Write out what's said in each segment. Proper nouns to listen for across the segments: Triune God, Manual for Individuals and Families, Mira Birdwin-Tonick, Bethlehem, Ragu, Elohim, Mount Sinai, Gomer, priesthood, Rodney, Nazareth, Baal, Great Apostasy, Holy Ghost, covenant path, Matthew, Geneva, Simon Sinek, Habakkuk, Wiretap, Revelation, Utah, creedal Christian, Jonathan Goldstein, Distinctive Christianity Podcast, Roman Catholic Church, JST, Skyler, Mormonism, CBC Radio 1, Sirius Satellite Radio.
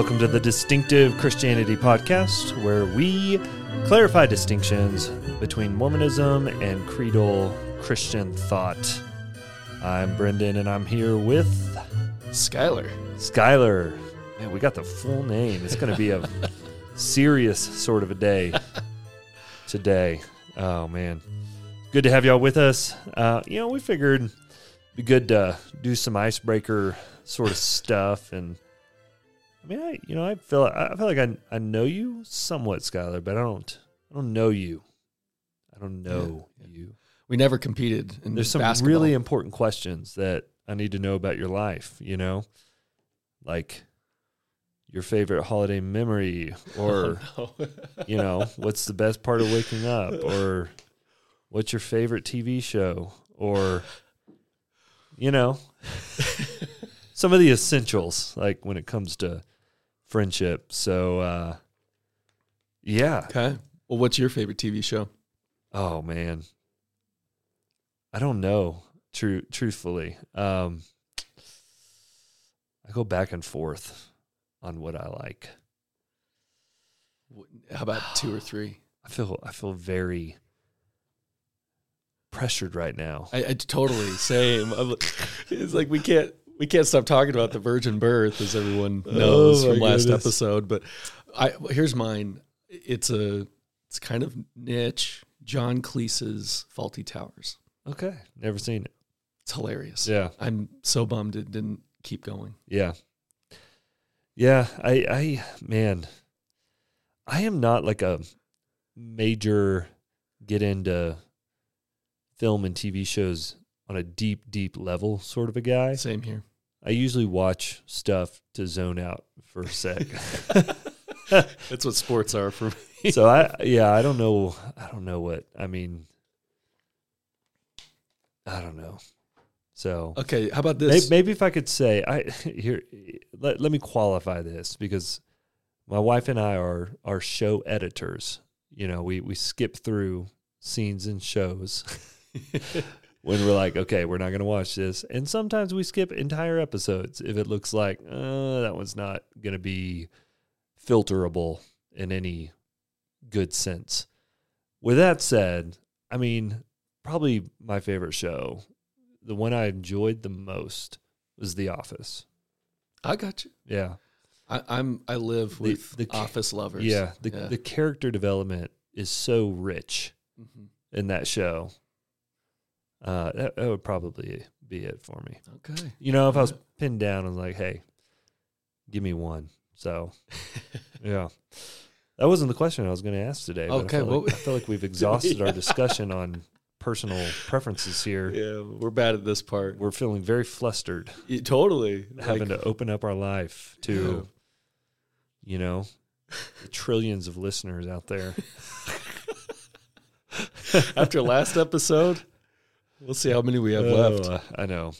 Welcome to the Distinctive Christianity Podcast, where we clarify distinctions between Mormonism and creedal Christian thought. I'm Brendan, and I'm here with... Skyler. Man, we got the full name. It's going to be a serious sort of a day today. Oh, man. Good to have y'all with us. We figured it'd be good to do some icebreaker sort of stuff, and... I feel like I know you somewhat, Skyler, but I don't know you. I don't know you. We never competed in basketball. Some really important questions that I need to know about your life, like your favorite holiday memory, or what's the best part of waking up, or what's your favorite TV show, or some of the essentials, like when it comes to friendship. So, yeah. Okay. Well, what's your favorite TV show? Oh, man. I don't know, truthfully. I go back and forth on what I like. How about two or three? I feel very pressured right now. I totally, same. It's like we can't stop talking about the virgin birth, as everyone knows from last episode. But here's mine. It's kind of niche. John Cleese's Faulty Towers. Okay, never seen it. It's hilarious. Yeah, I'm so bummed it didn't keep going. Yeah. I am not like a major get into film and TV shows on a deep, deep level sort of a guy. Same here. I usually watch stuff to zone out for a sec. That's what sports are for me. So I don't know. So okay, how about this? Maybe if I could say, let me qualify this, because my wife and I are show editors. We skip through scenes and shows when we're like, okay, we're not going to watch this. And sometimes we skip entire episodes if it looks like that one's not going to be filterable in any good sense. With that said, probably my favorite show, the one I enjoyed the most, was The Office. I got you. Yeah. I live with the Office lovers. Yeah. The character development is so rich in that show. That would probably be it for me. Okay. If I was pinned down, I was like, hey, give me one. So, yeah. That wasn't the question I was going to ask today. Okay. I feel like we've exhausted our discussion on personal preferences here. Yeah, we're bad at this part. We're feeling very flustered. Totally. Having to open up our life to, the trillions of listeners out there. After last episode... We'll see how many we have left. I know.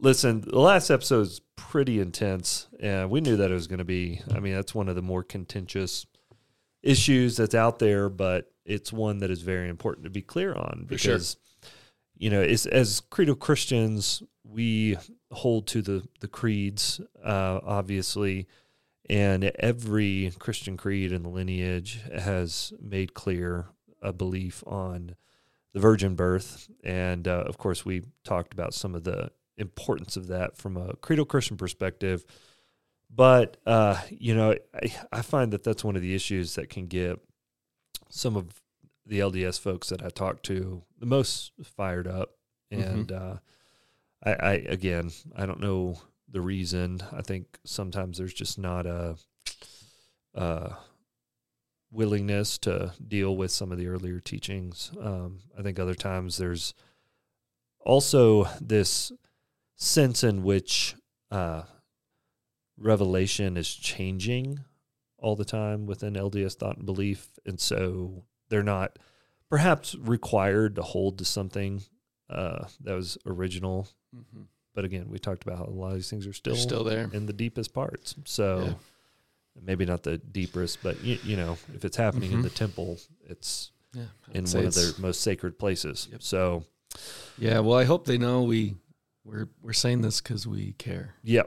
Listen, the last episode's pretty intense, and we knew that it was going to be. That's one of the more contentious issues that's out there, but it's one that is very important to be clear on, because, it's, as creedal Christians, we hold to the creeds, obviously, and every Christian creed in the lineage has made clear a belief on the virgin birth, and of course we talked about some of the importance of that from a creedal Christian perspective, but I find that that's one of the issues that can get some of the LDS folks that I talk to the most fired up, and I don't know the reason. I think sometimes there's just not a willingness to deal with some of the earlier teachings. I think other times there's also this sense in which revelation is changing all the time within LDS thought and belief, and so they're not perhaps required to hold to something that was original. Mm-hmm. But again, we talked about how a lot of these things are still there in the deepest parts. So... Yeah. Maybe not the deepest, but, if it's happening in the temple, it's in one of their most sacred places. Yep. So, yeah, well, I hope they know we're saying this because we care. Yeah.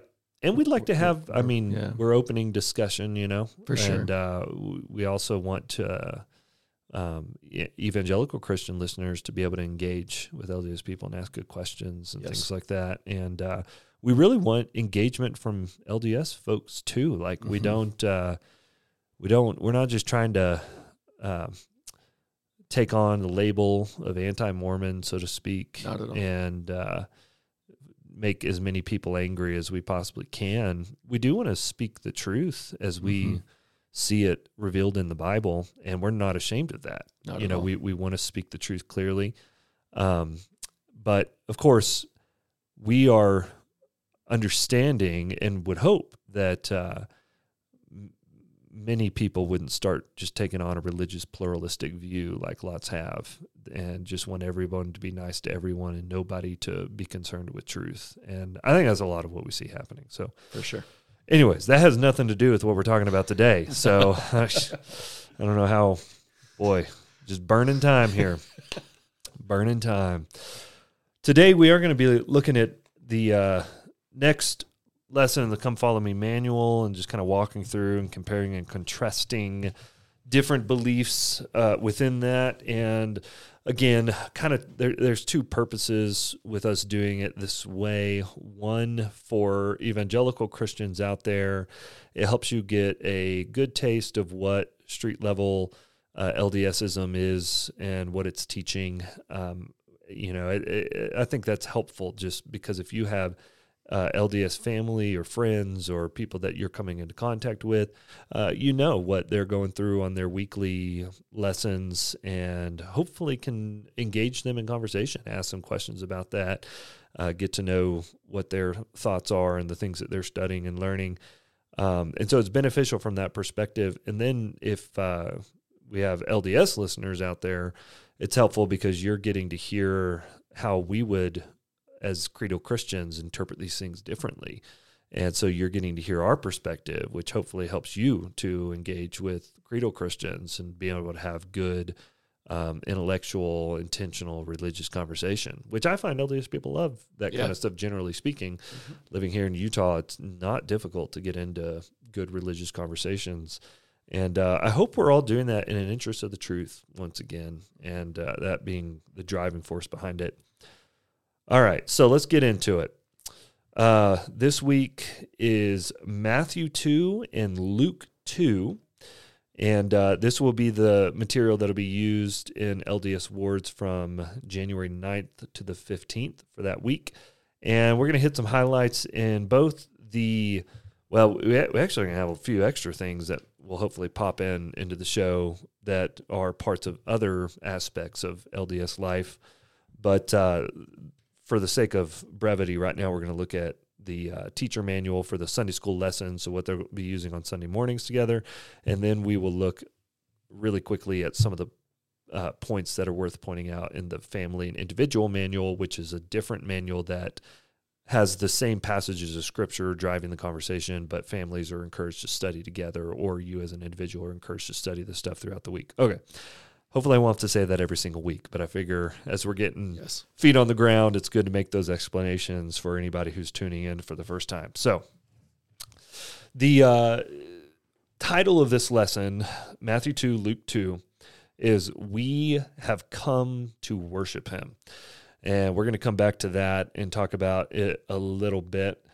And we'd like to have, I mean, we're opening discussion, you know. For sure. And we also want to, evangelical Christian listeners to be able to engage with LDS people and ask good questions and things like that. And we really want engagement from LDS folks too. Like we're not just trying to take on the label of anti-Mormon, so to speak. Not at all. And make as many people angry as we possibly can. We do want to speak the truth as we see it revealed in the Bible, and we're not ashamed of that. Not you know, all. We want to speak the truth clearly. But, of course, we are understanding and would hope that many people wouldn't start just taking on a religious pluralistic view like lots have and just want everyone to be nice to everyone and nobody to be concerned with truth. And I think that's a lot of what we see happening. So for sure. Anyways, that has nothing to do with what we're talking about today. So I don't know how, boy, just burning time here. Burning time. Today we are going to be looking at the next lesson in the Come Follow Me manual and just kind of walking through and comparing and contrasting different beliefs within that. And again, kind of there's two purposes with us doing it this way. One, for evangelical Christians out there, it helps you get a good taste of what street level LDSism is and what it's teaching. You know, I think that's helpful just because if you have LDS family or friends or people that you're coming into contact with, you know what they're going through on their weekly lessons and hopefully can engage them in conversation, ask them questions about that, get to know what their thoughts are and the things that they're studying and learning. And so it's beneficial from that perspective. And then if we have LDS listeners out there, it's helpful because you're getting to hear how we would, as creedal Christians, interpret these things differently. And so you're getting to hear our perspective, which hopefully helps you to engage with creedal Christians and be able to have good intellectual, intentional, religious conversation, which I find LDS people love that kind of stuff, generally speaking. Living here in Utah, it's not difficult to get into good religious conversations. And I hope we're all doing that in an interest of the truth once again, and that being the driving force behind it. All right, so let's get into it. This week is Matthew 2 and Luke 2, and this will be the material that will be used in LDS wards from January 9th to the 15th for that week. And we're going to hit some highlights in both the, well, we actually are going to have a few extra things that will hopefully pop in into the show that are parts of other aspects of LDS life. But for the sake of brevity, right now we're going to look at the teacher manual for the Sunday school lesson, so what they'll be using on Sunday mornings together, and then we will look really quickly at some of the points that are worth pointing out in the family and individual manual, which is a different manual that has the same passages of Scripture driving the conversation, but families are encouraged to study together, or you as an individual are encouraged to study this stuff throughout the week. Okay. Hopefully I won't have to say that every single week, but I figure as we're getting feet on the ground, it's good to make those explanations for anybody who's tuning in for the first time. So the title of this lesson, Matthew 2, Luke 2, is We Have Come to Worship Him. And we're going to come back to that and talk about it a little bit.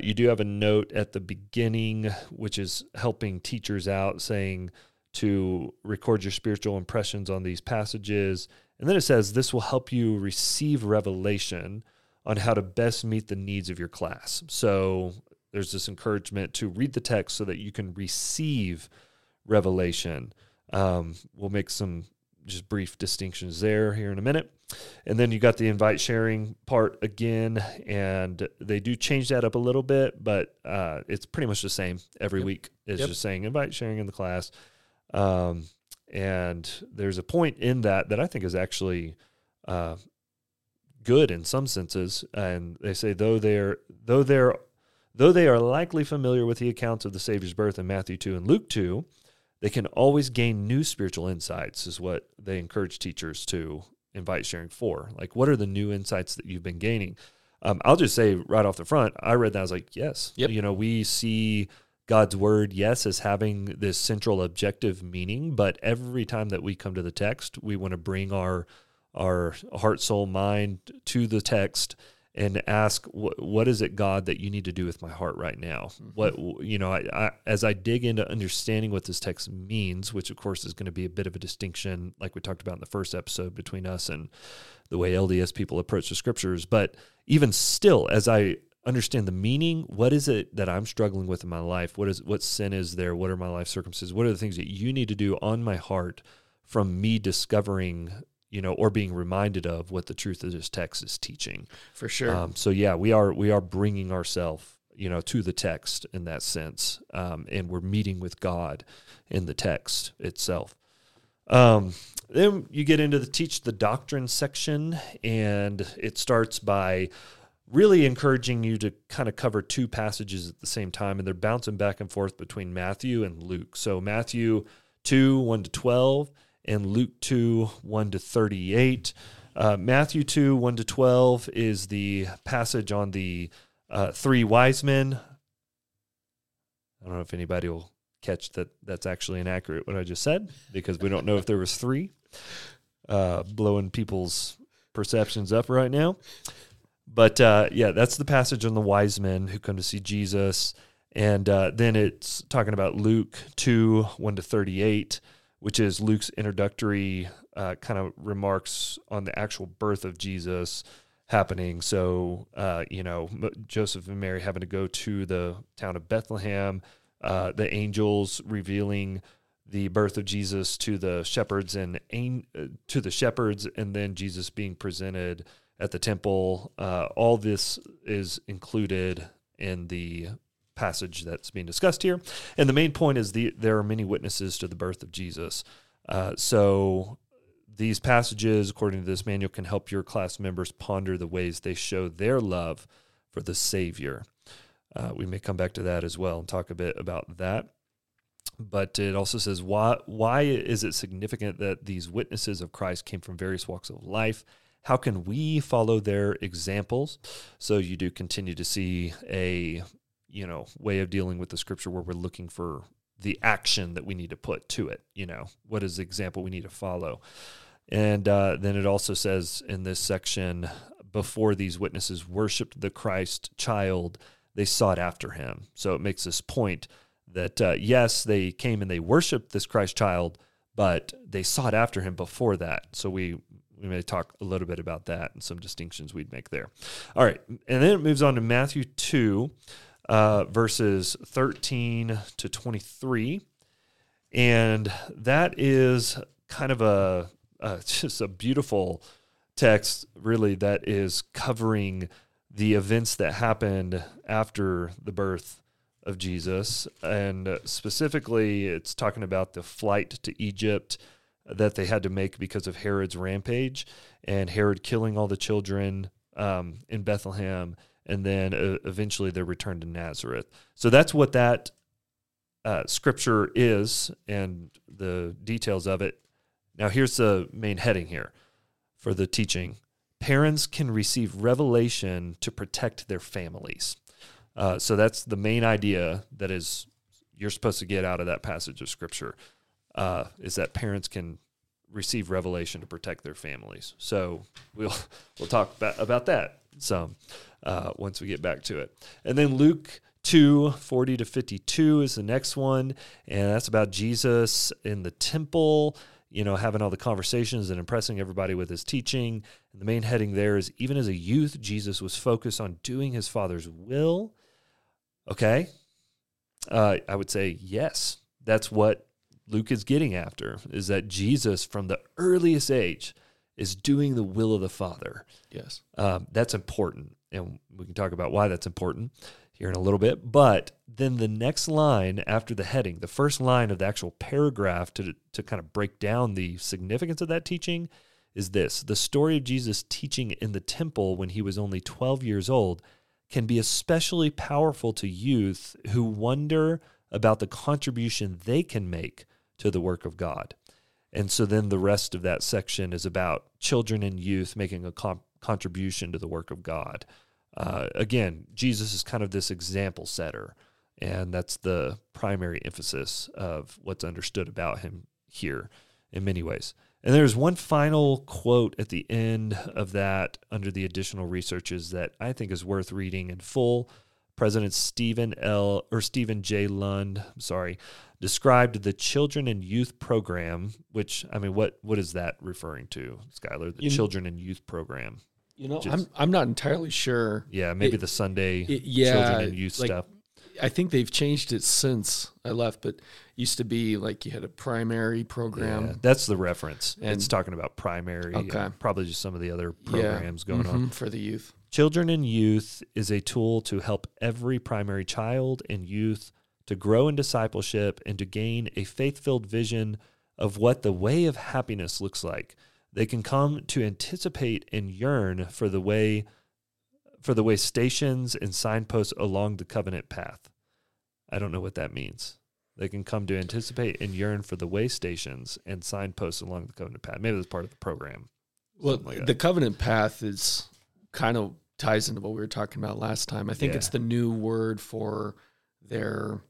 You do have a note at the beginning, which is helping teachers out, saying, to record your spiritual impressions on these passages. And then it says, this will help you receive revelation on how to best meet the needs of your class. So there's this encouragement to read the text so that you can receive revelation. We'll make some just brief distinctions there here in a minute. And then you got the invite sharing part again, and they do change that up a little bit, but it's pretty much the same every week. It's just saying invite sharing in the class. And there's a point in that I think is actually good in some senses, and they say though they are likely familiar with the accounts of the Savior's birth in Matthew 2 and Luke 2, they can always gain new spiritual insights, is what they encourage teachers to invite sharing for. Like, what are the new insights that you've been gaining? I'll just say right off the front, I read that, I was like, yes. Yep. You know, we see God's word, yes, as having this central objective meaning, but every time that we come to the text, we want to bring our heart, soul, mind to the text and ask, what is it, God, that you need to do with my heart right now? Mm-hmm. What, you know, I as I dig into understanding what this text means, which of course is going to be a bit of a distinction, like we talked about in the first episode, between us and the way LDS people approach the scriptures. But even still, as I understand the meaning, what is it that I'm struggling with in my life? What sin is there? What are my life circumstances? What are the things that you need to do on my heart from me discovering, you know, or being reminded of what the truth of this text is teaching? For sure. So yeah, we are bringing ourselves, you know, to the text in that sense. And we're meeting with God in the text itself. Then you get into the teach the doctrine section, and it starts by really encouraging you to kind of cover two passages at the same time, and they're bouncing back and forth between Matthew and Luke. So Matthew 2, 1 to 12, and Luke 2, 1 to 38. Matthew 2, 1 to 12 is the passage on the three wise men. I don't know if anybody will catch that that's actually inaccurate what I just said, because we don't know if there was three. Blowing people's perceptions up right now. But yeah, that's the passage on the wise men who come to see Jesus. And then it's talking about Luke 2, 1 to 38, which is Luke's introductory kind of remarks on the actual birth of Jesus happening. So, you know, Joseph and Mary having to go to the town of Bethlehem, the angels revealing the birth of Jesus to the shepherds, and then Jesus being presented at the temple. All this is included in the passage that's being discussed here. And the main point is there are many witnesses to the birth of Jesus. So these passages, according to this manual, can help your class members ponder the ways they show their love for the Savior. We may come back to that as well and talk a bit about that. But it also says, why is it significant that these witnesses of Christ came from various walks of life? How can we follow their examples? So you do continue to see a, you know, way of dealing with the scripture where we're looking for the action that we need to put to it. You know, what is the example we need to follow? And then it also says in this section, before these witnesses worshiped the Christ child, they sought after him. So it makes this point that, yes, they came and they worshiped this Christ child, but they sought after him before that. So we may talk a little bit about that and some distinctions we'd make there. All right, and then it moves on to Matthew 2, verses 13 to 23, and that is kind of just a beautiful text, really, that is covering the events that happened after the birth of Jesus, and specifically it's talking about the flight to Egypt that they had to make because of Herod's rampage, and Herod killing all the children in Bethlehem, and then eventually their return to Nazareth. So that's what that scripture is and the details of it. Now here's the main heading here for the teaching. Parents can receive revelation to protect their families. So that's the main idea that is you're supposed to get out of that passage of scripture. Is that parents can receive revelation to protect their families. So we'll talk about that some once we get back to it. And then Luke 2, 40 to 52 is the next one, and that's about Jesus in the temple, you know, having all the conversations and impressing everybody with his teaching. And the main heading there is, even as a youth, Jesus was focused on doing his Father's will. Okay? I would say yes. That's what Luke is getting after, is that Jesus from the earliest age is doing the will of the Father. Yes. That's important, and we can talk about why that's important here in a little bit. But then the next line after the heading, the first line of the actual paragraph to kind of break down the significance of that teaching is this. The story of Jesus teaching in the temple when he was only 12 years old can be especially powerful to youth who wonder about the contribution they can make to the work of God. And so then the rest of that section is about children and youth making a contribution to the work of God. Again, Jesus is kind of this example setter, and that's the primary emphasis of what's understood about him here in many ways. And there's one final quote at the end of that under the additional researches that I think is worth reading in full. President Stephen J. Lund, described the Children and Youth Program, which, I mean, what is that referring to, Skyler? The Children and Youth Program. You know, I'm not entirely sure. Yeah, maybe the Sunday Children and Youth stuff. I think they've changed it since I left, but it used to be like you had a primary program. Yeah, that's the reference. And it's talking about primary, and probably just some of the other programs going on. For the youth. Children and Youth is a tool to help every primary child and youth to grow in discipleship and to gain a faith-filled vision of what the way of happiness looks like. They can come to anticipate and yearn for the way stations and signposts along the covenant path. I don't know what that means. They can come to anticipate and yearn for the way stations and signposts along the covenant path. Maybe that's part of the program. Well, the covenant path is kind of ties into what we were talking about last time. I think it's the new word for their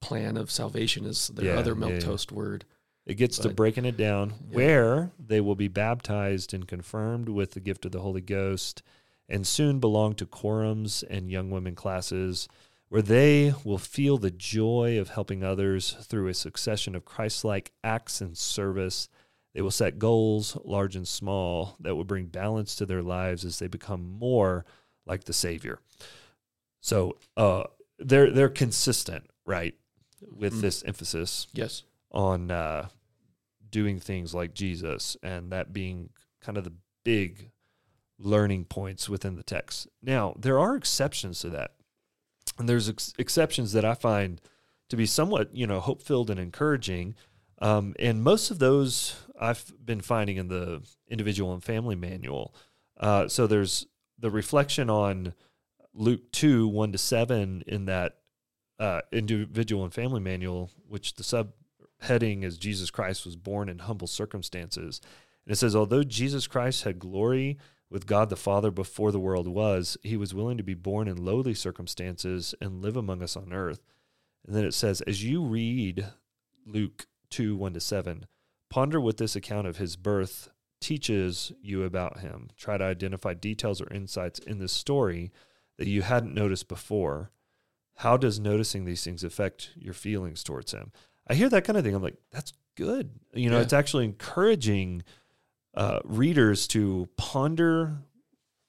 plan of salvation is their other milquetoast word. It gets to breaking it down, where they will be baptized and confirmed with the gift of the Holy Ghost and soon belong to quorums and young women classes, where they will feel the joy of helping others through a succession of Christ-like acts and service. They will set goals, large and small, that will bring balance to their lives as they become more like the Savior. So they're consistent, right, with this emphasis on doing things like Jesus, and that being kind of the big learning points within the text. Now, there are exceptions to that, and there's exceptions that I find to be somewhat, hope-filled and encouraging. And most of those I've been finding in the individual and family manual. So there's the reflection on Luke 2, 1-7 in that individual and family manual, which the subheading is Jesus Christ was born in humble circumstances. And it says, although Jesus Christ had glory with God the Father before the world was, he was willing to be born in lowly circumstances and live among us on earth. And then it says, as you read Luke 2, 1-7, ponder what this account of his birth teaches you about him. Try to identify details or insights in this story that you hadn't noticed before. How does noticing these things affect your feelings towards him? I hear that kind of thing. I'm like, that's good. It's actually encouraging readers to ponder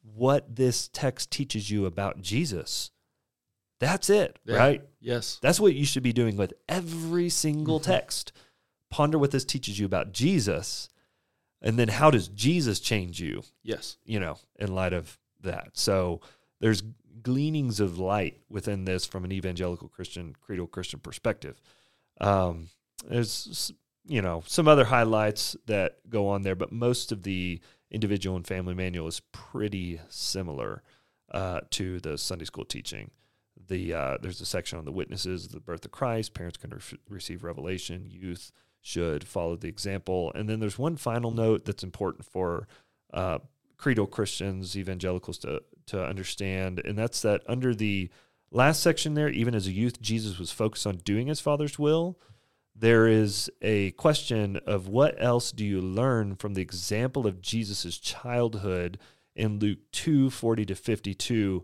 what this text teaches you about Jesus. That's it, right? Yes. That's what you should be doing with every single text. Ponder what this teaches you about Jesus, and then how does Jesus change you? Yes. In light of that. So there's gleanings of light within this from an evangelical Christian, creedal Christian perspective. There's, some other highlights that go on there, but most of the individual and family manual is pretty similar to the Sunday school teaching. There's a section on the witnesses of the birth of Christ. Parents can receive revelation. Youth should follow the example. And then there's one final note that's important for creedal Christians, evangelicals to understand, and that's that under the last section there, even as a youth, Jesus was focused on doing his Father's will. There is a question of what else do you learn from the example of Jesus' childhood in Luke 2:40-52,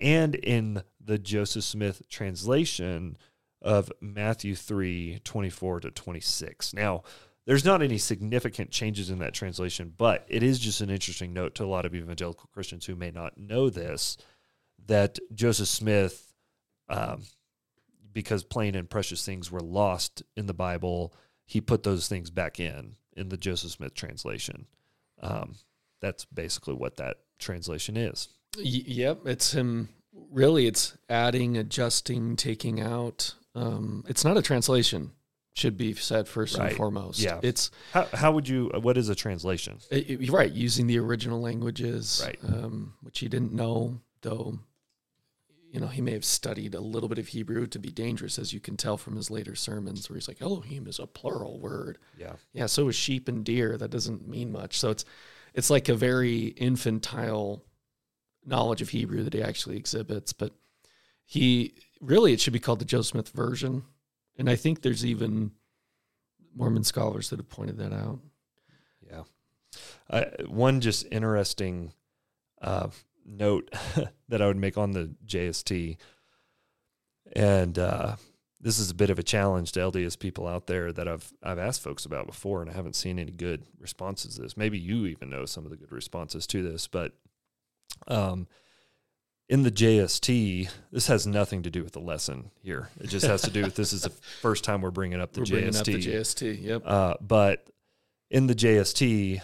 and in the Joseph Smith translation of Matthew 3:24-26. Now, there's not any significant changes in that translation, but it is just an interesting note to a lot of evangelical Christians who may not know this, that Joseph Smith, because plain and precious things were lost in the Bible, he put those things back in the Joseph Smith translation. That's basically what that translation is. Yep, it's him. Really, it's adding, adjusting, taking out. It's not a translation. Should be said first and foremost. Yeah, it's how would you? What is a translation? Using the original languages, which he didn't know, though. He may have studied a little bit of Hebrew to be dangerous, as you can tell from his later sermons, where he's like, "Elohim is a plural word." Yeah. So is sheep and deer. That doesn't mean much. So it's like a very infantile knowledge of Hebrew that he actually exhibits, but he really, it should be called the Joseph Smith version. And I think there's even Mormon scholars that have pointed that out. Yeah. One just interesting note that I would make on the JST, and this is a bit of a challenge to LDS people out there that I've asked folks about before, and I haven't seen any good responses to this. Maybe you even know some of the good responses to this, but in the JST, this has nothing to do with the lesson here. It just has to do with this is the first time we're bringing up the JST. Bringing up the JST, yep. But in the JST,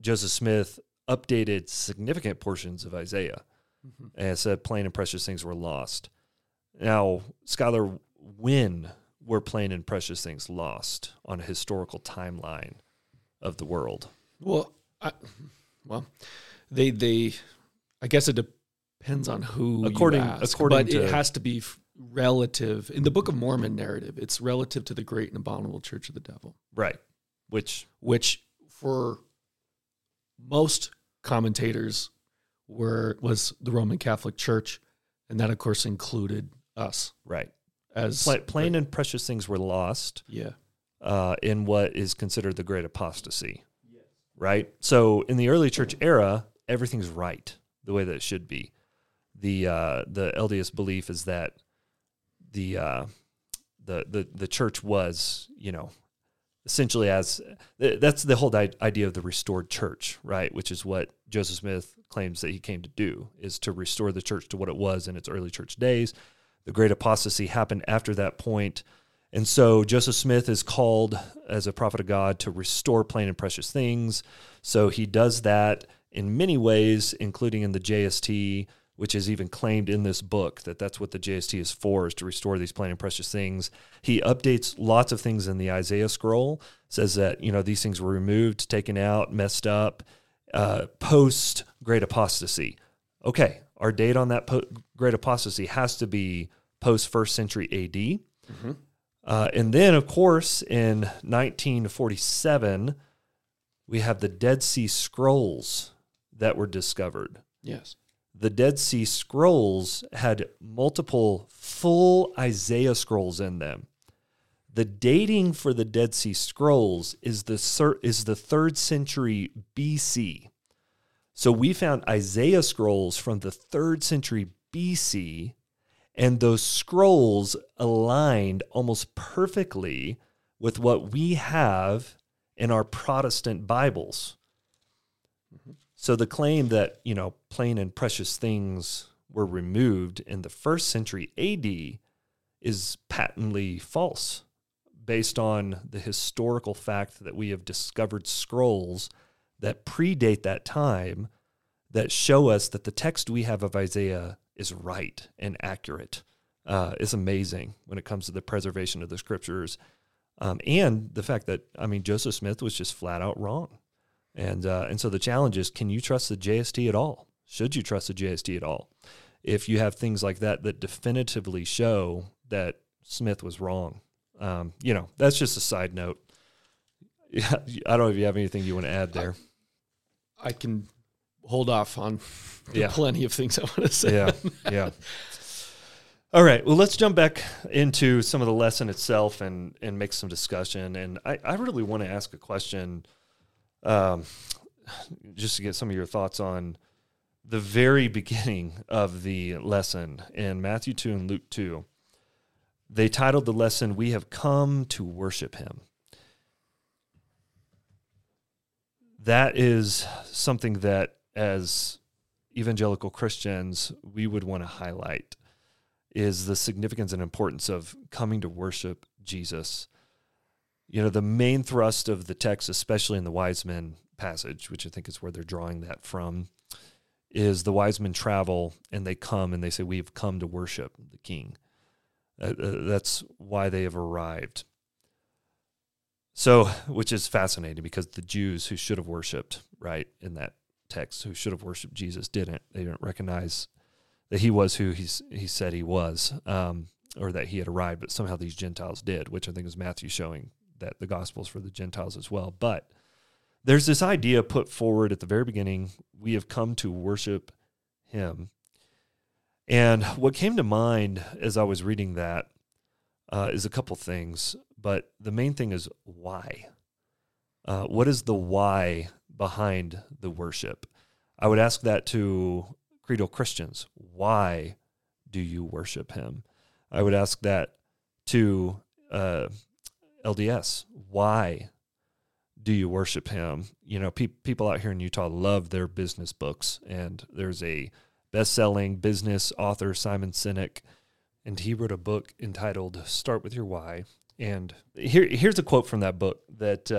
Joseph Smith updated significant portions of Isaiah, mm-hmm. and said plain and precious things were lost. Now, Skyler, when were plain and precious things lost on a historical timeline of the world? Well, they I guess it depends on who you ask, but it has to be relative. In the Book of Mormon narrative, it's relative to the great and abominable church of the devil. Right. Which for most commentators was the Roman Catholic Church, and that, of course, included us. Right. As plain and precious things were lost, in what is considered the Great Apostasy. Yes. Right? So in the early church era, everything's right the way that it should be. The LDS belief is that the church was, essentially, that's the whole idea of the restored church, right? Which is what Joseph Smith claims that he came to do, is to restore the church to what it was in its early church days. The Great Apostasy happened after that point. And so Joseph Smith is called as a prophet of God to restore plain and precious things. So he does that in many ways, including in the JST, which is even claimed in this book, that's what the JST is for, is to restore these plain and precious things. He updates lots of things in the Isaiah scroll, says that, these things were removed, taken out, messed up, post-Great Apostasy. Okay, our date on that Great Apostasy has to be post-first century A.D. Mm-hmm. And then, of course, in 1947, we have the Dead Sea Scrolls that were discovered. Yes. The Dead Sea Scrolls had multiple full Isaiah scrolls in them. The dating for the Dead Sea Scrolls is the 3rd century BC. So we found Isaiah scrolls from the 3rd century BC, and those scrolls aligned almost perfectly with what we have in our Protestant Bibles. Mm-hmm. So the claim that, plain and precious things were removed in the 1st century AD is patently false, based on the historical fact that we have discovered scrolls that predate that time that show us that the text we have of Isaiah is right and accurate. It's amazing when it comes to the preservation of the scriptures, and the fact that, Joseph Smith was just flat out wrong. And so the challenge is, can you trust the JST at all? Should you trust the JST at all? If you have things like that that definitively show that Smith was wrong, that's just a side note. Yeah, I don't know if you have anything you want to add there. I can hold off on plenty of things I want to say. Yeah. All right, well, let's jump back into some of the lesson itself and make some discussion. And I really want to ask a question. Just to get some of your thoughts on the very beginning of the lesson in Matthew 2 and Luke 2. They titled the lesson, "We Have Come to Worship Him." That is something that, as evangelical Christians, we would want to highlight, is the significance and importance of coming to worship Jesus. The main thrust of the text, especially in the wise men passage, which I think is where they're drawing that from, is the wise men travel and they come and they say, "We've come to worship the King." That's why they have arrived. So, which is fascinating, because the Jews who should have worshiped, right, in that text, who should have worshiped Jesus, didn't. They didn't recognize that he was who he said he was, or that he had arrived, but somehow these Gentiles did, which I think is Matthew showing that the gospel's for the Gentiles as well. But there's this idea put forward at the very beginning, we have come to worship him. And what came to mind as I was reading that is a couple things, but the main thing is why. What is the why behind the worship? I would ask that to creedal Christians. Why do you worship him? I would ask that to LDS. Why do you worship him? You know, people out here in Utah love their business books, and there's a best-selling business author, Simon Sinek, and he wrote a book entitled Start With Your Why. And here's a quote from that book that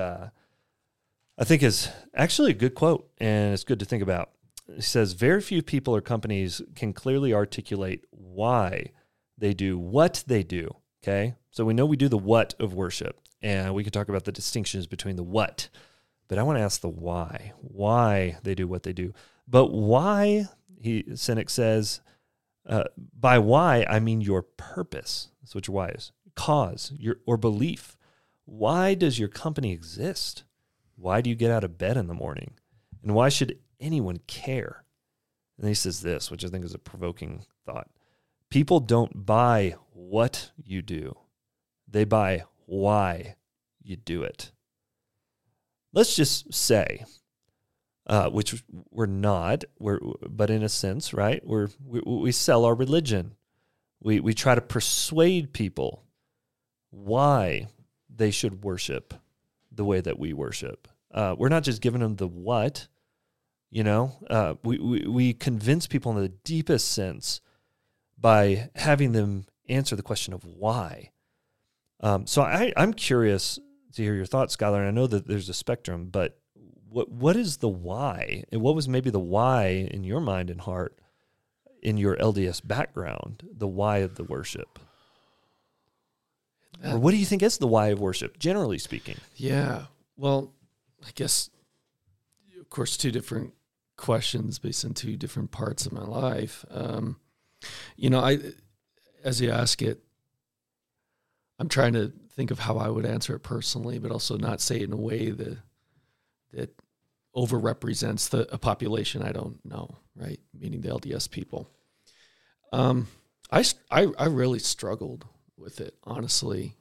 I think is actually a good quote, and it's good to think about. It says, very few people or companies can clearly articulate why they do what they do, okay? So we know we do the what of worship, and we can talk about the distinctions between the what, but I want to ask the why they do what they do. But why, Sinek says, by why, I mean your purpose. That's what your why is. Cause or belief. Why does your company exist? Why do you get out of bed in the morning? And why should anyone care? And he says this, which I think is a provoking thought. People don't buy what you do. They buy why you do it. Let's just say, which we're not, but in a sense, right? We sell our religion. We try to persuade people why they should worship the way that we worship. We're not just giving them the what, you know. We convince people in the deepest sense by having them answer the question of why. So I'm curious to hear your thoughts, Skyler, and I know that there's a spectrum, but what is the why? And what was maybe the why in your mind and heart in your LDS background, the why of the worship? Or what do you think is the why of worship, generally speaking? Yeah, well, I guess, of course, two different questions based on two different parts of my life. As you ask it, I'm trying to think of how I would answer it personally, but also not say it in a way that overrepresents a population I don't know, right? Meaning the LDS people. I really struggled with it, honestly.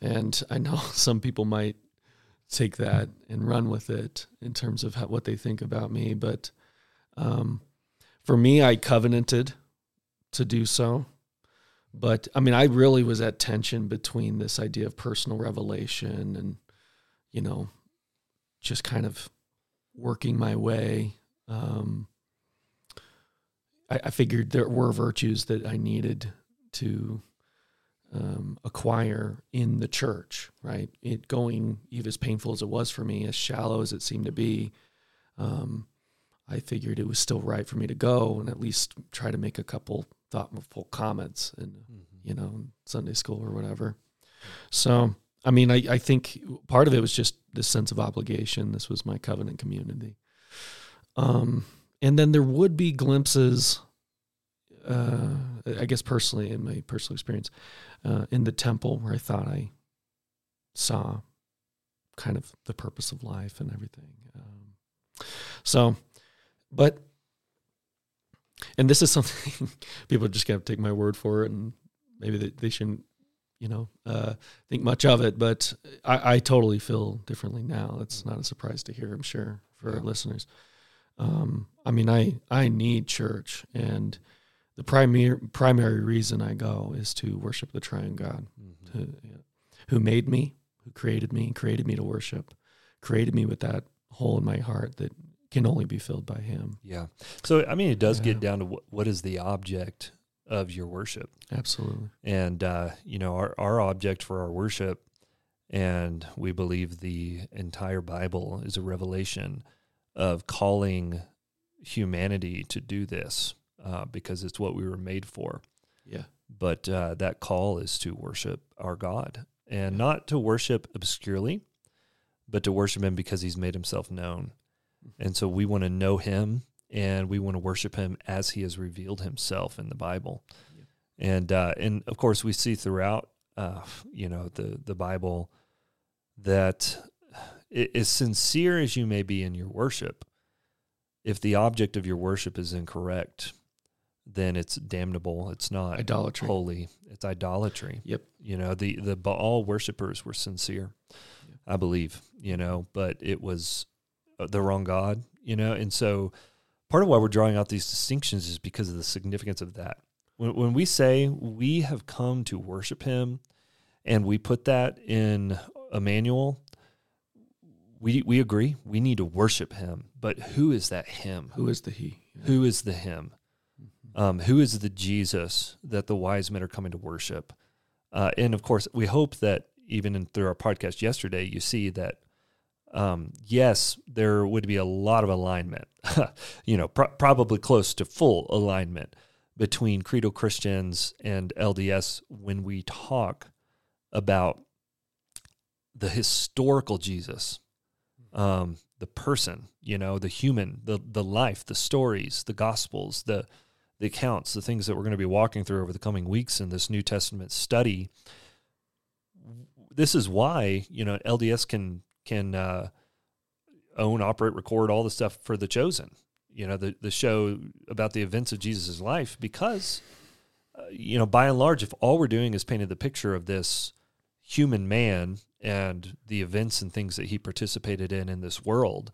And I know some people might take that and run with it in terms of what they think about me. But for me, I covenanted to do so. But, I mean, I really was at tension between this idea of personal revelation and, you know, just kind of working my way. I figured there were virtues that I needed to acquire in the church, right? It going, even as painful as it was for me, as shallow as it seemed to be, I figured it was still right for me to go and at least try to make a couple thoughtful comments in, you know, Sunday school or whatever. So, I mean, I think part of it was just this sense of obligation. This was my covenant community. And then there would be glimpses, I guess personally, in my personal experience, in the temple where I thought I saw kind of the purpose of life and everything. And this is something people just kind of take my word for it, and maybe they shouldn't, you know, think much of it, but I totally feel differently now. It's not a surprise to hear, I'm sure, for our listeners. I need church, and the primary reason I go is to worship the triune God, who made me, who created me to worship, created me with that hole in my heart that can only be filled by him. Yeah. So, I mean, it does get down to what is the object of your worship. Absolutely. And, you know, our object for our worship, and we believe the entire Bible is a revelation of calling humanity to do this, because it's what we were made for. Yeah. But that call is to worship our God, and not to worship obscurely, but to worship him because he's made himself known. And so we want to know him, and we want to worship him as he has revealed himself in the Bible. Yeah. And of course, we see throughout, you know, the Bible that as sincere as you may be in your worship, if the object of your worship is incorrect, then it's damnable. It's not idolatry. Holy. It's idolatry. Yep. You know, the Baal worshipers were sincere, yep. I believe, you know, but it was the wrong God, you know. And so part of why we're drawing out these distinctions is because of the significance of that. When we say we have come to worship him and we put that in a manual, we agree we need to worship him. But who is that him? Who is the he? Yeah. Who is the him? Who is the Jesus that the wise men are coming to worship? And, of course, we hope that even through our podcast yesterday, you see that, yes, there would be a lot of alignment, you know, probably close to full alignment between creedal Christians and LDS when we talk about the historical Jesus, the person, you know, the human, the life, the stories, the gospels, the accounts, the things that we're going to be walking through over the coming weeks in this New Testament study. This is why, you know, LDS can own, operate, record all the stuff for The Chosen, you know, the show about the events of Jesus' life, because, you know, by and large, if all we're doing is painting the picture of this human man and the events and things that he participated in this world,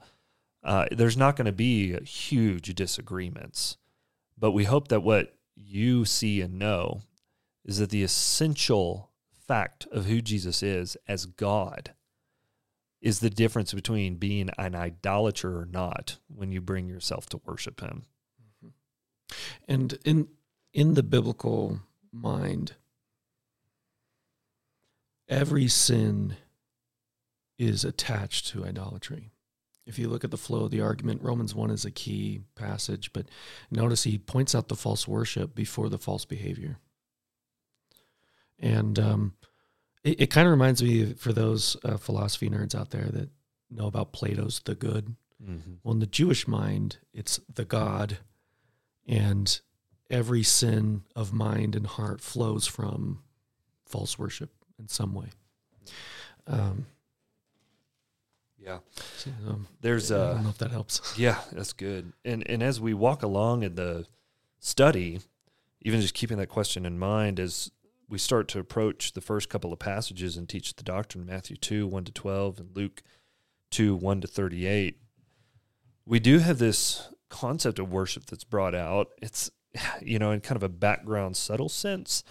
there's not going to be huge disagreements. But we hope that what you see and know is that the essential fact of who Jesus is as God is the difference between being an idolater or not when you bring yourself to worship him. And in the biblical mind, every sin is attached to idolatry. If you look at the flow of the argument, Romans 1 is a key passage, but notice he points out the false worship before the false behavior. And it kind of reminds me, for those philosophy nerds out there that know about Plato's The Good, mm-hmm. Well, in the Jewish mind, it's the God, and every sin of mind and heart flows from false worship in some way. Yeah, there's I don't know if that helps. Yeah, that's good. And as we walk along in the study, even just keeping that question in mind as we start to approach the first couple of passages and teach the doctrine, Matthew 2, 1-12, and Luke 2, 1-38, we do have this concept of worship that's brought out. It's, you know, in kind of a background subtle sense,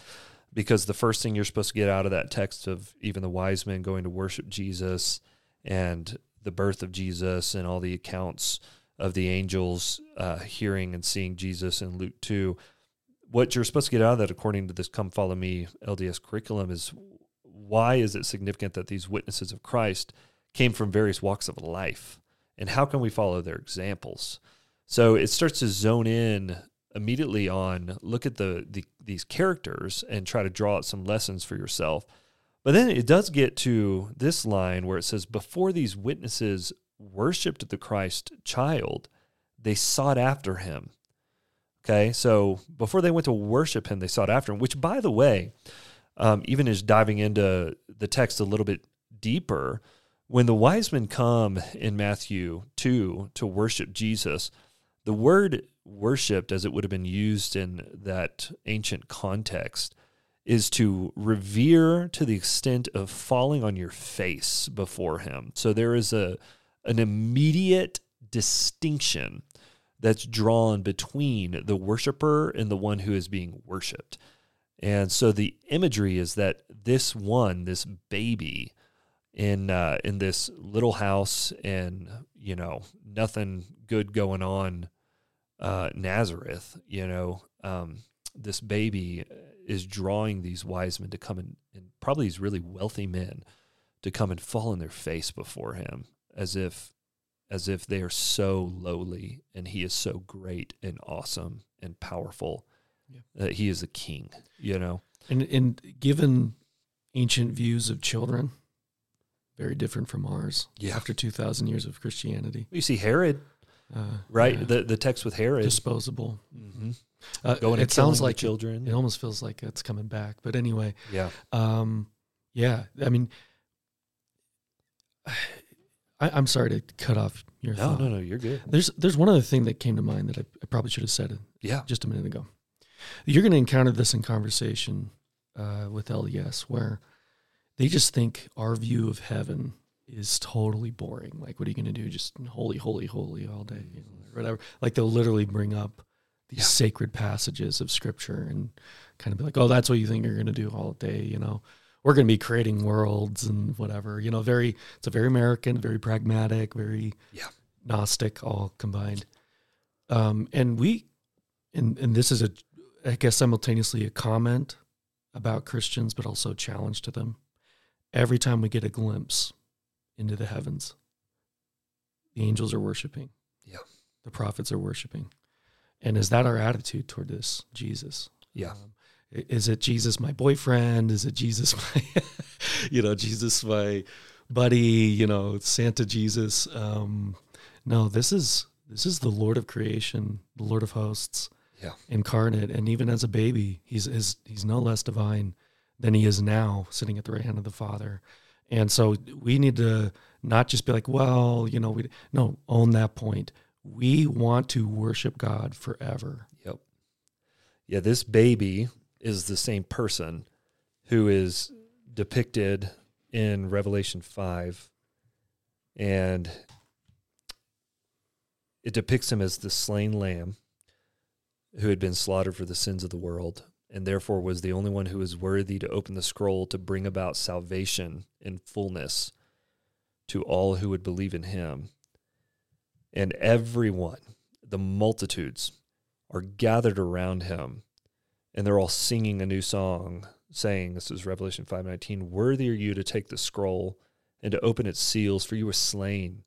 because the first thing you're supposed to get out of that text of even the wise men going to worship Jesus and the birth of Jesus and all the accounts of the angels hearing and seeing Jesus in Luke 2, what you're supposed to get out of that, according to this Come Follow Me LDS curriculum, is why is it significant that these witnesses of Christ came from various walks of life, and how can we follow their examples? So it starts to zone in immediately on, look at these characters and try to draw out some lessons for yourself. But then it does get to this line where it says, before these witnesses worshipped the Christ child, they sought after him. Okay, so before they went to worship him, they sought after him, which, by the way, even as diving into the text a little bit deeper, when the wise men come in Matthew 2 to worship Jesus, the word worshipped, as it would have been used in that ancient context, is to revere to the extent of falling on your face before him. So there is an immediate distinction that's drawn between the worshiper and the one who is being worshipped. And so the imagery is that this one, this baby in this little house and, you know, nothing good going on, Nazareth, you know, this baby is drawing these wise men to come in, and probably these really wealthy men to come and fall on their face before him as if they are so lowly and he is so great and awesome and powerful that he is a king, you know. And given ancient views of children, very different from ours after 2,000 years of Christianity. You see Herod, right? Yeah. The text with Herod. Disposable. Mm-hmm. It sounds like children. It almost feels like it's coming back. But anyway, I mean, I'm sorry to cut off your thought. No, you're good. There's one other thing that came to mind that I probably should have said just a minute ago. You're going to encounter this in conversation with LDS where they just think our view of heaven is totally boring. Like, what are you going to do? Just holy, holy, holy all day, you know, or whatever. Like, they'll literally bring up these sacred passages of Scripture and kind of be like, oh, that's what you think you're going to do all day, you know. We're going to be creating worlds and whatever, you know, it's a very American, very pragmatic, very Gnostic, all combined. And this is simultaneously a comment about Christians, but also a challenge to them. Every time we get a glimpse into the heavens, the angels are worshiping. Yeah. The prophets are worshiping. And is that our attitude toward this Jesus? Yeah. Is it Jesus, my boyfriend? Is it Jesus, my, Jesus, my buddy, Santa Jesus? No, this is the Lord of creation, the Lord of hosts, incarnate. And even as a baby, he's no less divine than he is now, sitting at the right hand of the Father. And so we need to not just be like, well, own that point. We want to worship God forever. Yep. Yeah, this baby is the same person who is depicted in Revelation 5, and it depicts him as the slain lamb who had been slaughtered for the sins of the world, and therefore was the only one who was worthy to open the scroll to bring about salvation in fullness to all who would believe in him. And everyone, the multitudes, are gathered around him, and they're all singing a new song, saying, this is Revelation 5:19, worthy are you to take the scroll and to open its seals, for you were slain.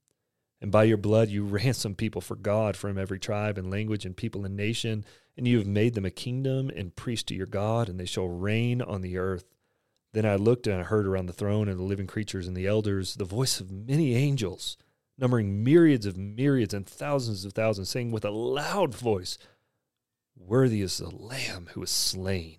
And by your blood you ransomed people for God from every tribe and language and people and nation, and you have made them a kingdom and priests to your God, and they shall reign on the earth. Then I looked and I heard around the throne and the living creatures and the elders the voice of many angels, numbering myriads of myriads and thousands of thousands, saying with a loud voice, worthy is the Lamb who was slain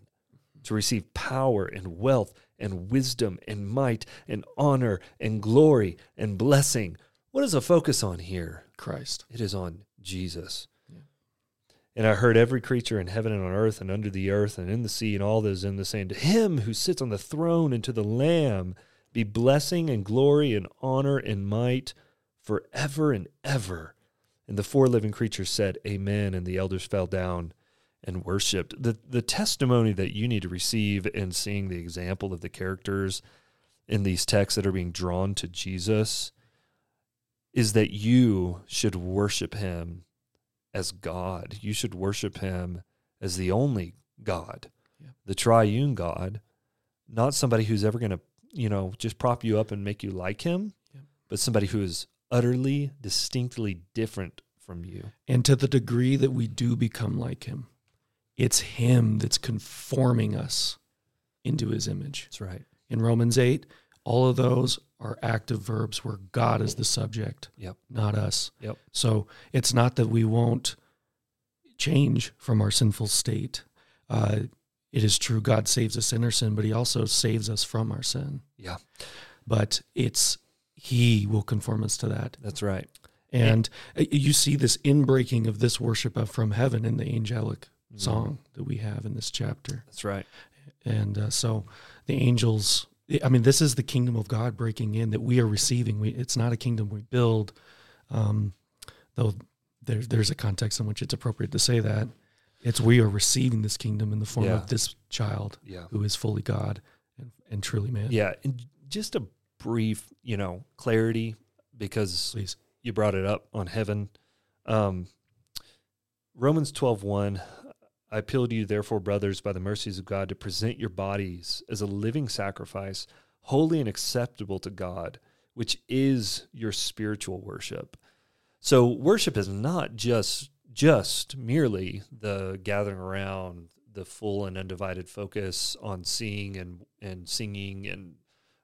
to receive power and wealth and wisdom and might and honor and glory and blessing. What is the focus on here? Christ. It is on Jesus. Yeah. And I heard every creature in heaven and on earth and under the earth and in the sea and all that is in the same, to him who sits on the throne and to the Lamb be blessing and glory and honor and might forever and ever. And the four living creatures said, Amen, and the elders fell down and worshipped. The testimony that you need to receive in seeing the example of the characters in these texts that are being drawn to Jesus is that you should worship him as God. You should worship him as the only God, the triune God, not somebody who's ever going to, just prop you up and make you like him, but somebody who is utterly, distinctly different from you. And to the degree that we do become like him, it's him that's conforming us into his image. That's right. In Romans 8, all of those are active verbs where God is the subject, not us. Yep. So it's not that we won't change from our sinful state. It is true God saves us in our sin, but he also saves us from our sin. Yeah. But it's he will conform us to that. That's right. And you see this inbreaking of this worship from heaven in the angelic song that we have in this chapter. That's right. And so the angels, this is the kingdom of God breaking in that we are receiving. It's not a kingdom we build, though there's a context in which it's appropriate to say that. It's we are receiving this kingdom in the form of this child who is fully God and truly man. Yeah, and just a brief, clarity, because please, you brought it up on heaven. Romans 12:1, I appeal to you, therefore, brothers, by the mercies of God, to present your bodies as a living sacrifice, holy and acceptable to God, which is your spiritual worship. So worship is not just merely the gathering around, the full and undivided focus on seeing and singing and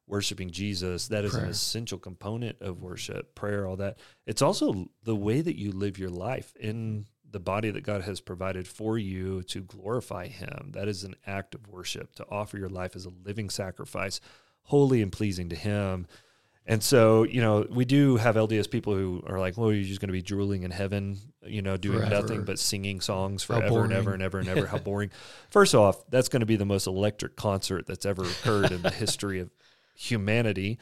worshiping Jesus. That is an essential component of worship, prayer, all that. It's also the way that you live your life in the body that God has provided for you to glorify him. That is an act of worship, to offer your life as a living sacrifice, holy and pleasing to him. And so, you know, we do have LDS people who are like, well, you're just going to be drooling in heaven, you know, doing forever. Nothing but singing songs forever and ever and ever and ever. How boring. First off, that's going to be the most electric concert that's ever occurred in the history of humanity.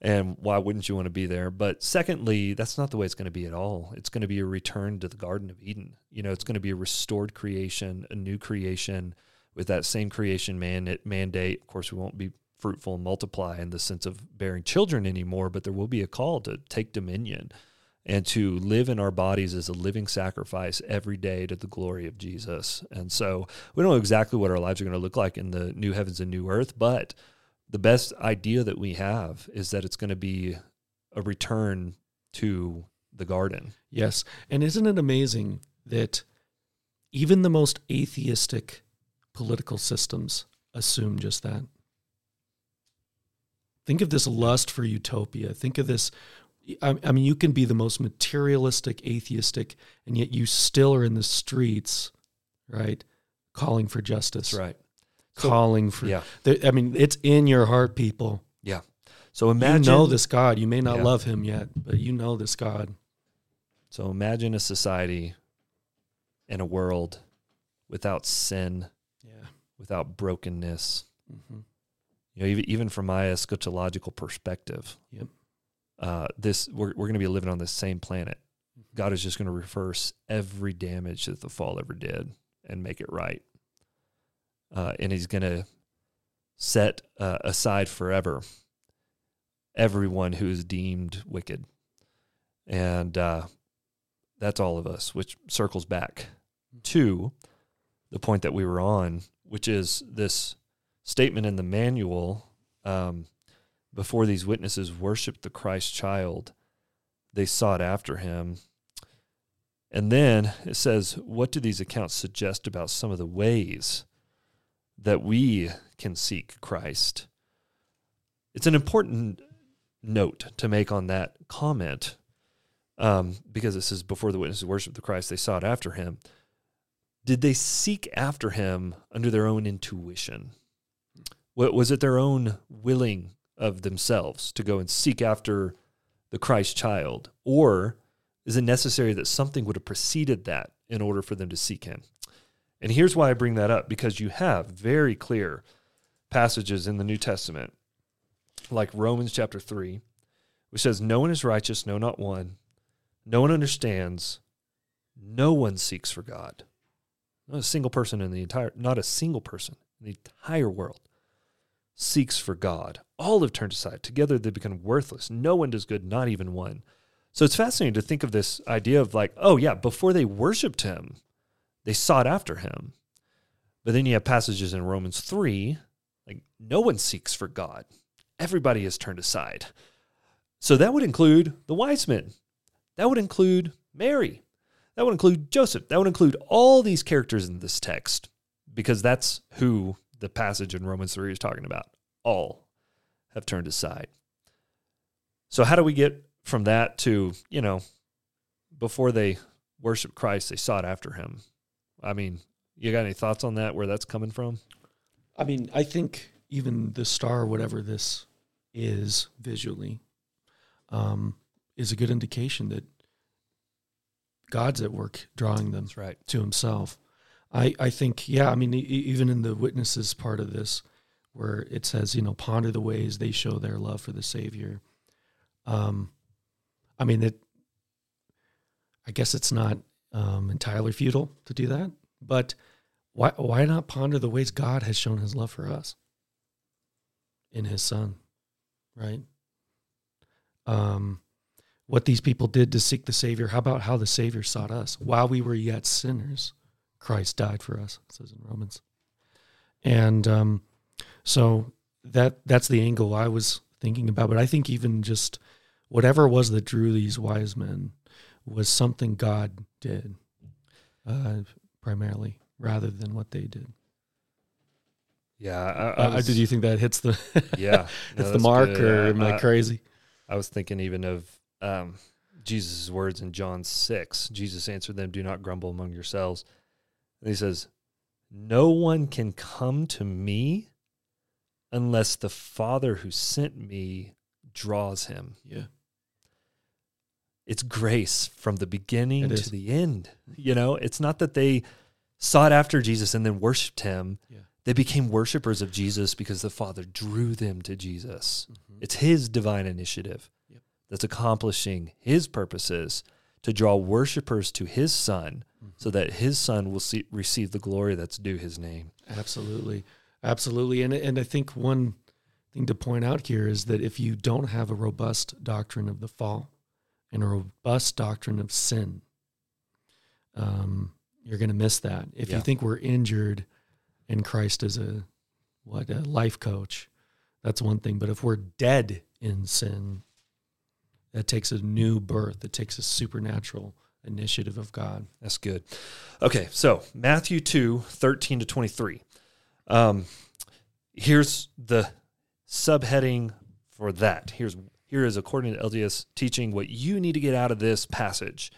And why wouldn't you want to be there? But secondly, that's not the way it's going to be at all. It's going to be a return to the Garden of Eden. You know, it's going to be a restored creation, a new creation with that same creation mandate. Of course, we won't be fruitful and multiply in the sense of bearing children anymore, but there will be a call to take dominion and to live in our bodies as a living sacrifice every day to the glory of Jesus. And so we don't know exactly what our lives are going to look like in the new heavens and new earth, but the best idea that we have is that it's going to be a return to the garden. Yes. And isn't it amazing that even the most atheistic political systems assume just that? Think of this lust for utopia. Think of this, I mean, you can be the most materialistic, atheistic, and yet you still are in the streets, right, calling for justice. That's right. Calling for, yeah. I mean, it's in your heart, people. Yeah. So imagine. You know this God. You may not love him yet, but you know this God. So imagine a society and a world without sin, without brokenness. Mm-hmm. You know, even from my eschatological perspective, we're going to be living on the same planet. God is just going to reverse every damage that the fall ever did and make it right. And he's going to set aside forever everyone who is deemed wicked. And that's all of us, which circles back to the point that we were on, which is this statement in the manual, before these witnesses worshiped the Christ child, they sought after him. And then it says, what do these accounts suggest about some of the ways that we can seek Christ? It's an important note to make on that comment, because it says, before the witnesses worshiped the Christ, they sought after him. Did they seek after him under their own intuition? Was it their own willing of themselves to go and seek after the Christ child? Or is it necessary that something would have preceded that in order for them to seek him? And here's why I bring that up, because you have very clear passages in the New Testament, like Romans chapter 3, which says, no one is righteous, no, not one. No one understands. No one seeks for God. Not a single person in the entire, world seeks for God. All have turned aside. Together they become worthless. No one does good, not even one. So it's fascinating to think of this idea of like, oh yeah, before they worshiped him, they sought after him. But then you have passages in Romans 3, like no one seeks for God. Everybody has turned aside. So that would include the wise men. That would include Mary. That would include Joseph. That would include all these characters in this text, because that's who the passage in Romans 3 is talking about. All have turned aside. So how do we get from that to, you know, before they worshiped Christ, they sought after him? I mean, you got any thoughts on that, where that's coming from? I mean, I think even the star, whatever this is visually, is a good indication that God's at work drawing them to himself. I think, I mean, even in the witnesses part of this, where it says, you know, ponder the ways they show their love for the Savior. I mean, I guess it's not entirely futile to do that, but why not ponder the ways God has shown his love for us in his Son, right? What these people did to seek the Savior, how about how the Savior sought us? While we were yet sinners, Christ died for us, it says in Romans. And so that's the angle I was thinking about. But I think even just whatever it was that drew these wise men was something God did primarily, rather than what they did. Yeah. Did you think that hits the hits the mark, good. Or am I crazy? I was thinking even of Jesus' words in John 6. Jesus answered them, do not grumble among yourselves. And he says, no one can come to me unless the Father who sent me draws him. Yeah. It's grace from the beginning to the end. You know, it's not that they sought after Jesus and then worshiped him. Yeah. They became worshipers of Jesus because the Father drew them to Jesus. Mm-hmm. It's his divine initiative that's accomplishing his purposes to draw worshipers to his Son so that his Son will receive the glory that's due his name. Absolutely. Absolutely. And I think one thing to point out here is that if you don't have a robust doctrine of the fall and a robust doctrine of sin, you're going to miss that. If you think we're injured and Christ is a life coach, that's one thing. But if we're dead in sin, that takes a new birth. It takes a supernatural initiative of God. That's good. Okay, so Matthew 2:13-23. Here's the subheading for that. Here is, according to LDS teaching, what you need to get out of this passage.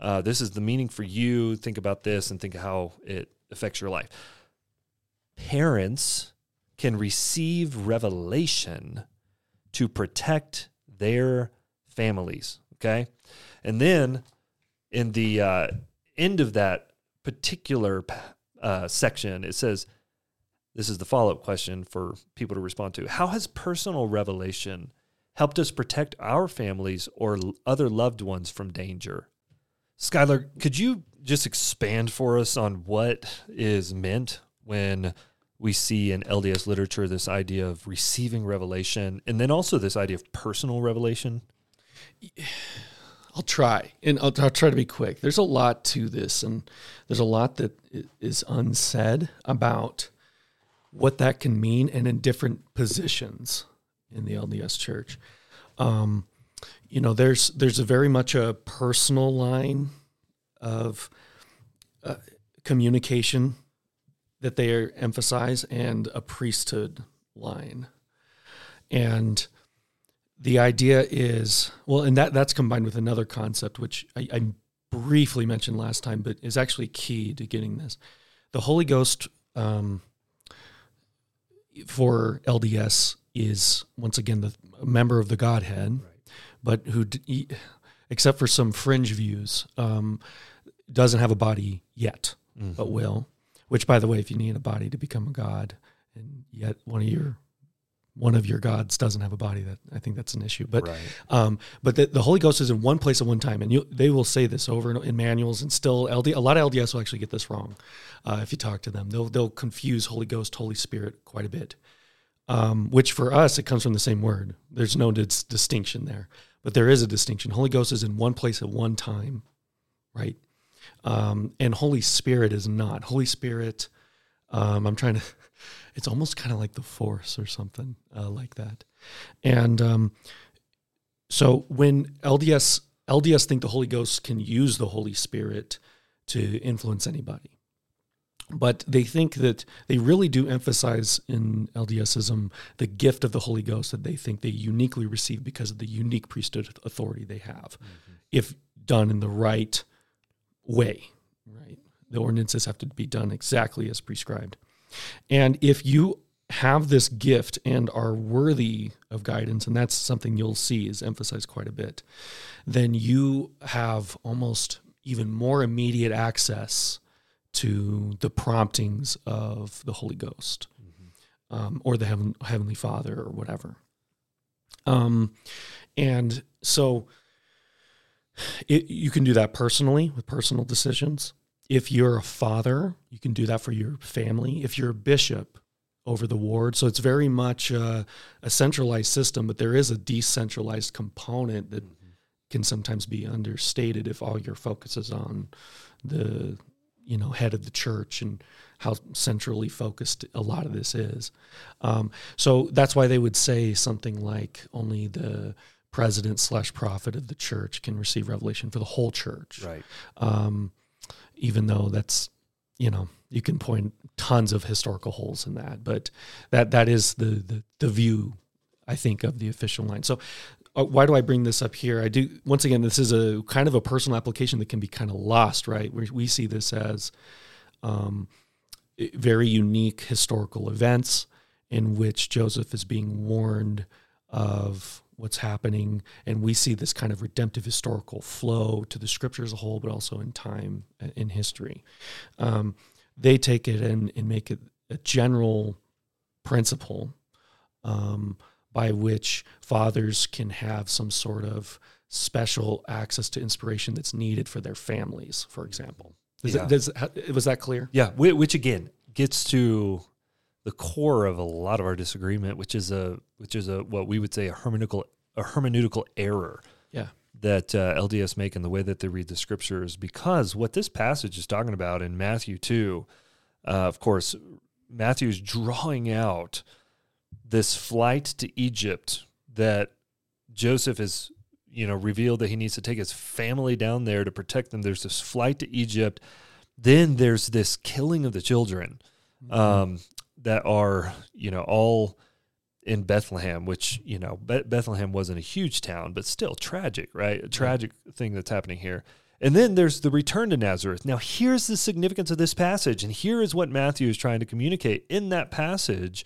This is the meaning for you. Think about this and think how it affects your life. Parents can receive revelation to protect their families, okay? And then in the end of that particular section, it says, this is the follow-up question for people to respond to. How has personal revelation helped us protect our families or other loved ones from danger? Skyler, could you just expand for us on what is meant when we see in LDS literature this idea of receiving revelation and then also this idea of personal revelation? I'll try, and I'll try to be quick. There's a lot to this, and there's a lot that is unsaid about what that can mean, and in different positions in the LDS Church. There's a very much a personal line of communication that they emphasize, and a priesthood line, and the idea is, and that's combined with another concept, which I briefly mentioned last time, but is actually key to getting this. The Holy Ghost for LDS is, once again, a member of the Godhead, right, but who, except for some fringe views, doesn't have a body yet, but will. Which, by the way, if you need a body to become a god, and yet one of your gods doesn't have a body, that I think that's an issue. But right. But the Holy Ghost is in one place at one time, and they will say this over in manuals, and still a lot of LDS will actually get this wrong if you talk to them. They'll confuse Holy Ghost, Holy Spirit quite a bit, which for us, it comes from the same word. There's no distinction there, but there is a distinction. Holy Ghost is in one place at one time, right? And Holy Spirit is not. Holy Spirit, I'm trying to... It's almost kind of like the Force or something like that. And so when LDS think the Holy Ghost can use the Holy Spirit to influence anybody, but they think that they really do emphasize in LDSism the gift of the Holy Ghost that they think they uniquely receive because of the unique priesthood authority they have, if done in the right way, right? The ordinances have to be done exactly as prescribed. And if you have this gift and are worthy of guidance, and that's something you'll see is emphasized quite a bit, then you have almost even more immediate access to the promptings of the Holy Ghost or the Heavenly Father or whatever. And so you can do that personally with personal decisions. If you're a father, you can do that for your family. If you're a bishop, over the ward. So it's very much a centralized system, but there is a decentralized component that can sometimes be understated if all your focus is on the head of the church and how centrally focused a lot of this is. So that's why they would say something like only the president/prophet of the church can receive revelation for the whole church. Right. Even though that's, you can point tons of historical holes in that, but that is the view, I think, of the official line. So why do I bring this up here? I do, once again, this is a kind of a personal application that can be kind of lost, right? We see this as very unique historical events in which Joseph is being warned of what's happening, and we see this kind of redemptive historical flow to the scripture as a whole, but also in time, in history. They take it and make it a general principle by which fathers can have some sort of special access to inspiration that's needed for their families, for example. Was that clear? Yeah, which again gets to the core of a lot of our disagreement, which is a what we would say a hermeneutical error. Yeah. That LDS make in the way that they read the scriptures, because what this passage is talking about in Matthew 2, of course, Matthew's drawing out this flight to Egypt that Joseph is, revealed that he needs to take his family down there to protect them. There's this flight to Egypt. Then there's this killing of the children that are, all in Bethlehem, which, Bethlehem wasn't a huge town, but still tragic, right? A tragic thing that's happening here. And then there's the return to Nazareth. Now, here's the significance of this passage, and here is what Matthew is trying to communicate in that passage.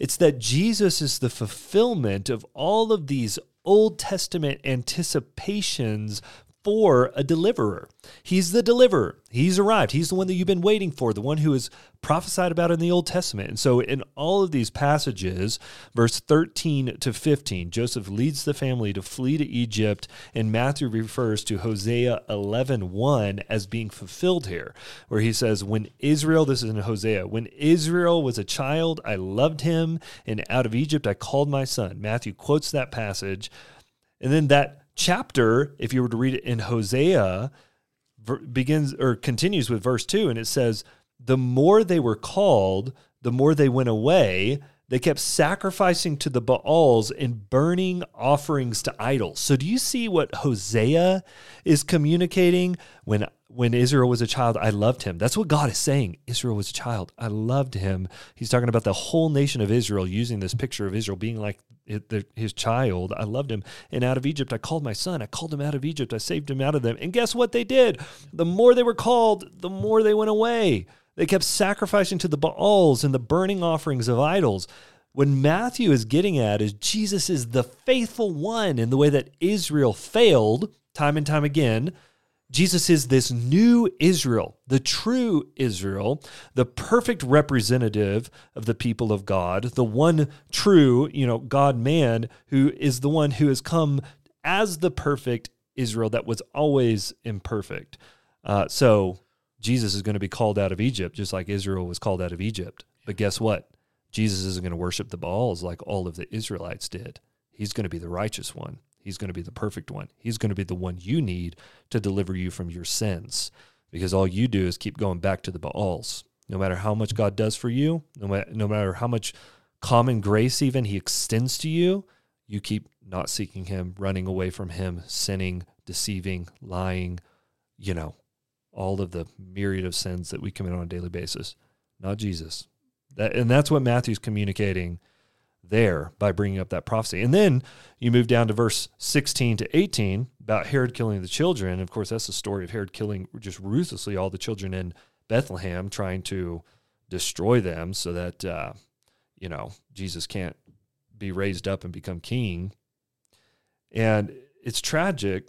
It's that Jesus is the fulfillment of all of these Old Testament anticipations for a deliverer. He's the deliverer. He's arrived. He's the one that you've been waiting for, the one who is prophesied about in the Old Testament. And so in all of these passages, verse 13 to 15, Joseph leads the family to flee to Egypt, and Matthew refers to Hosea 11:1 as being fulfilled here, where he says, when Israel, this is in Hosea, when Israel was a child, I loved him, and out of Egypt I called my son. Matthew quotes that passage, and then that chapter, if you were to read it in Hosea, begins or continues with verse 2, and it says, the more they were called, the more they went away. They kept sacrificing to the Baals and burning offerings to idols. So do you see what Hosea is communicating? When Israel was a child, I loved him. That's what God is saying. Israel was a child. I loved him. He's talking about the whole nation of Israel, using this picture of Israel being like his child. I loved him. And out of Egypt, I called my son. I called him out of Egypt. I saved him out of them. And guess what they did? The more they were called, the more they went away. They kept sacrificing to the Baals and the burning offerings of idols. What Matthew is getting at is Jesus is the faithful one in the way that Israel failed time and time again. Jesus is this new Israel, the true Israel, the perfect representative of the people of God, the one true, God-man, who is the one who has come as the perfect Israel that was always imperfect. So Jesus is going to be called out of Egypt, just like Israel was called out of Egypt. But guess what? Jesus isn't going to worship the Baals like all of the Israelites did. He's going to be the righteous one. He's going to be the perfect one. He's going to be the one you need to deliver you from your sins, because all you do is keep going back to the Baals. No matter how much God does for you, no matter how much common grace even he extends to you, you keep not seeking him, running away from him, sinning, deceiving, lying, all of the myriad of sins that we commit on a daily basis. Not Jesus. And that's what Matthew's communicating there by bringing up that prophecy. And then you move down to verse 16 to 18 about Herod killing the children. Of course, that's the story of Herod killing just ruthlessly all the children in Bethlehem, trying to destroy them so that, Jesus can't be raised up and become king. And it's tragic.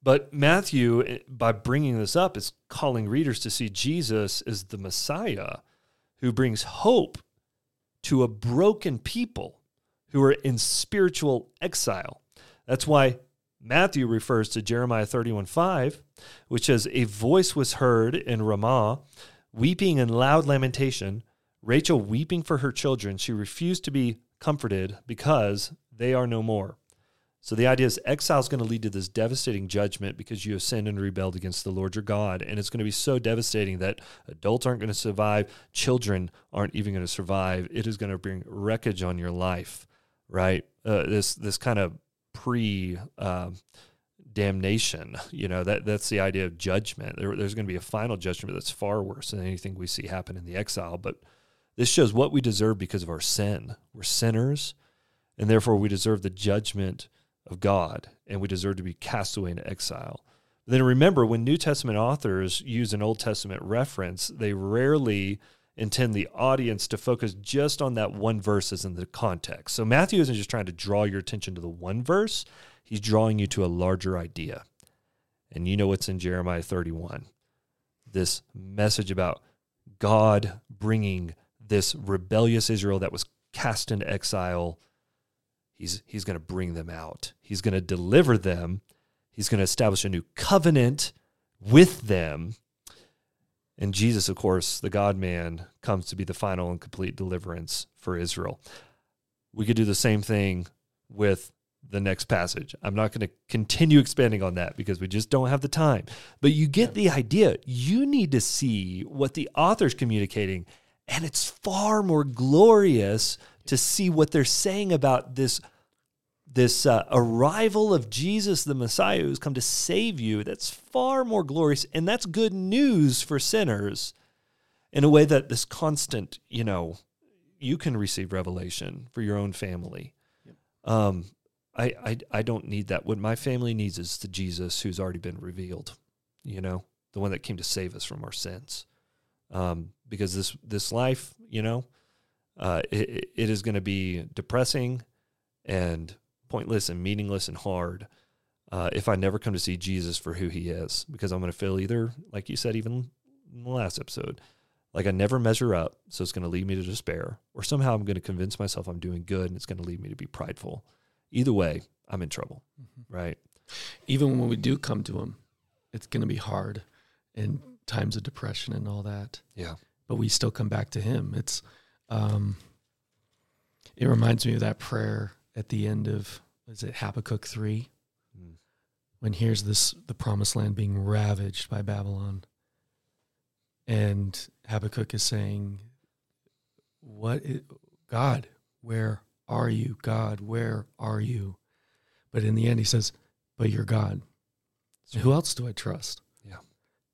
But Matthew, by bringing this up, is calling readers to see Jesus as the Messiah who brings hope to a broken people who are in spiritual exile. That's why Matthew refers to Jeremiah 31:5, which says, a voice was heard in Ramah, weeping and loud lamentation, Rachel weeping for her children. She refused to be comforted because they are no more. So the idea is exile is going to lead to this devastating judgment because you have sinned and rebelled against the Lord your God. And it's going to be so devastating that adults aren't going to survive. Children aren't even going to survive. It is going to bring wreckage on your life, right? This kind of damnation, that's the idea of judgment. There's going to be a final judgment that's far worse than anything we see happen in the exile. But this shows what we deserve because of our sin. We're sinners, and therefore we deserve the judgment of God, and we deserve to be cast away into exile. Then remember, when New Testament authors use an Old Testament reference, they rarely intend the audience to focus just on that one verse as in the context. So Matthew isn't just trying to draw your attention to the one verse. He's drawing you to a larger idea. And you know what's in Jeremiah 31. This message about God bringing this rebellious Israel that was cast into exile. He's going to bring them out. He's going to deliver them. He's going to establish a new covenant with them. And Jesus, of course, the God-man, comes to be the final and complete deliverance for Israel. We could do the same thing with the next passage. I'm not going to continue expanding on that because we just don't have the time. But you get the idea. You need to see what the author's communicating, and it's far more glorious to see what they're saying about this arrival of Jesus, the Messiah, who's come to save you. That's far more glorious, and that's good news for sinners in a way that this constant, you can receive revelation for your own family. Yep. I don't need that. What my family needs is the Jesus who's already been revealed, the one that came to save us from our sins. Because this life, it is going to be depressing and pointless and meaningless and hard if I never come to see Jesus for who he is, because I'm going to feel either, like you said, even in the last episode, like I never measure up, so it's going to lead me to despair, or somehow I'm going to convince myself I'm doing good and it's going to lead me to be prideful. Either way, I'm in trouble, right? Even when we do come to him, it's going to be hard in times of depression and all that. Yeah. But we still come back to him. It's it reminds me of that prayer at the end of, is it Habakkuk 3? Mm. When here's the promised land being ravaged by Babylon. And Habakkuk is saying, God, where are you? God, where are you? But in the end, he says, but you're God. So who else do I trust? Yeah.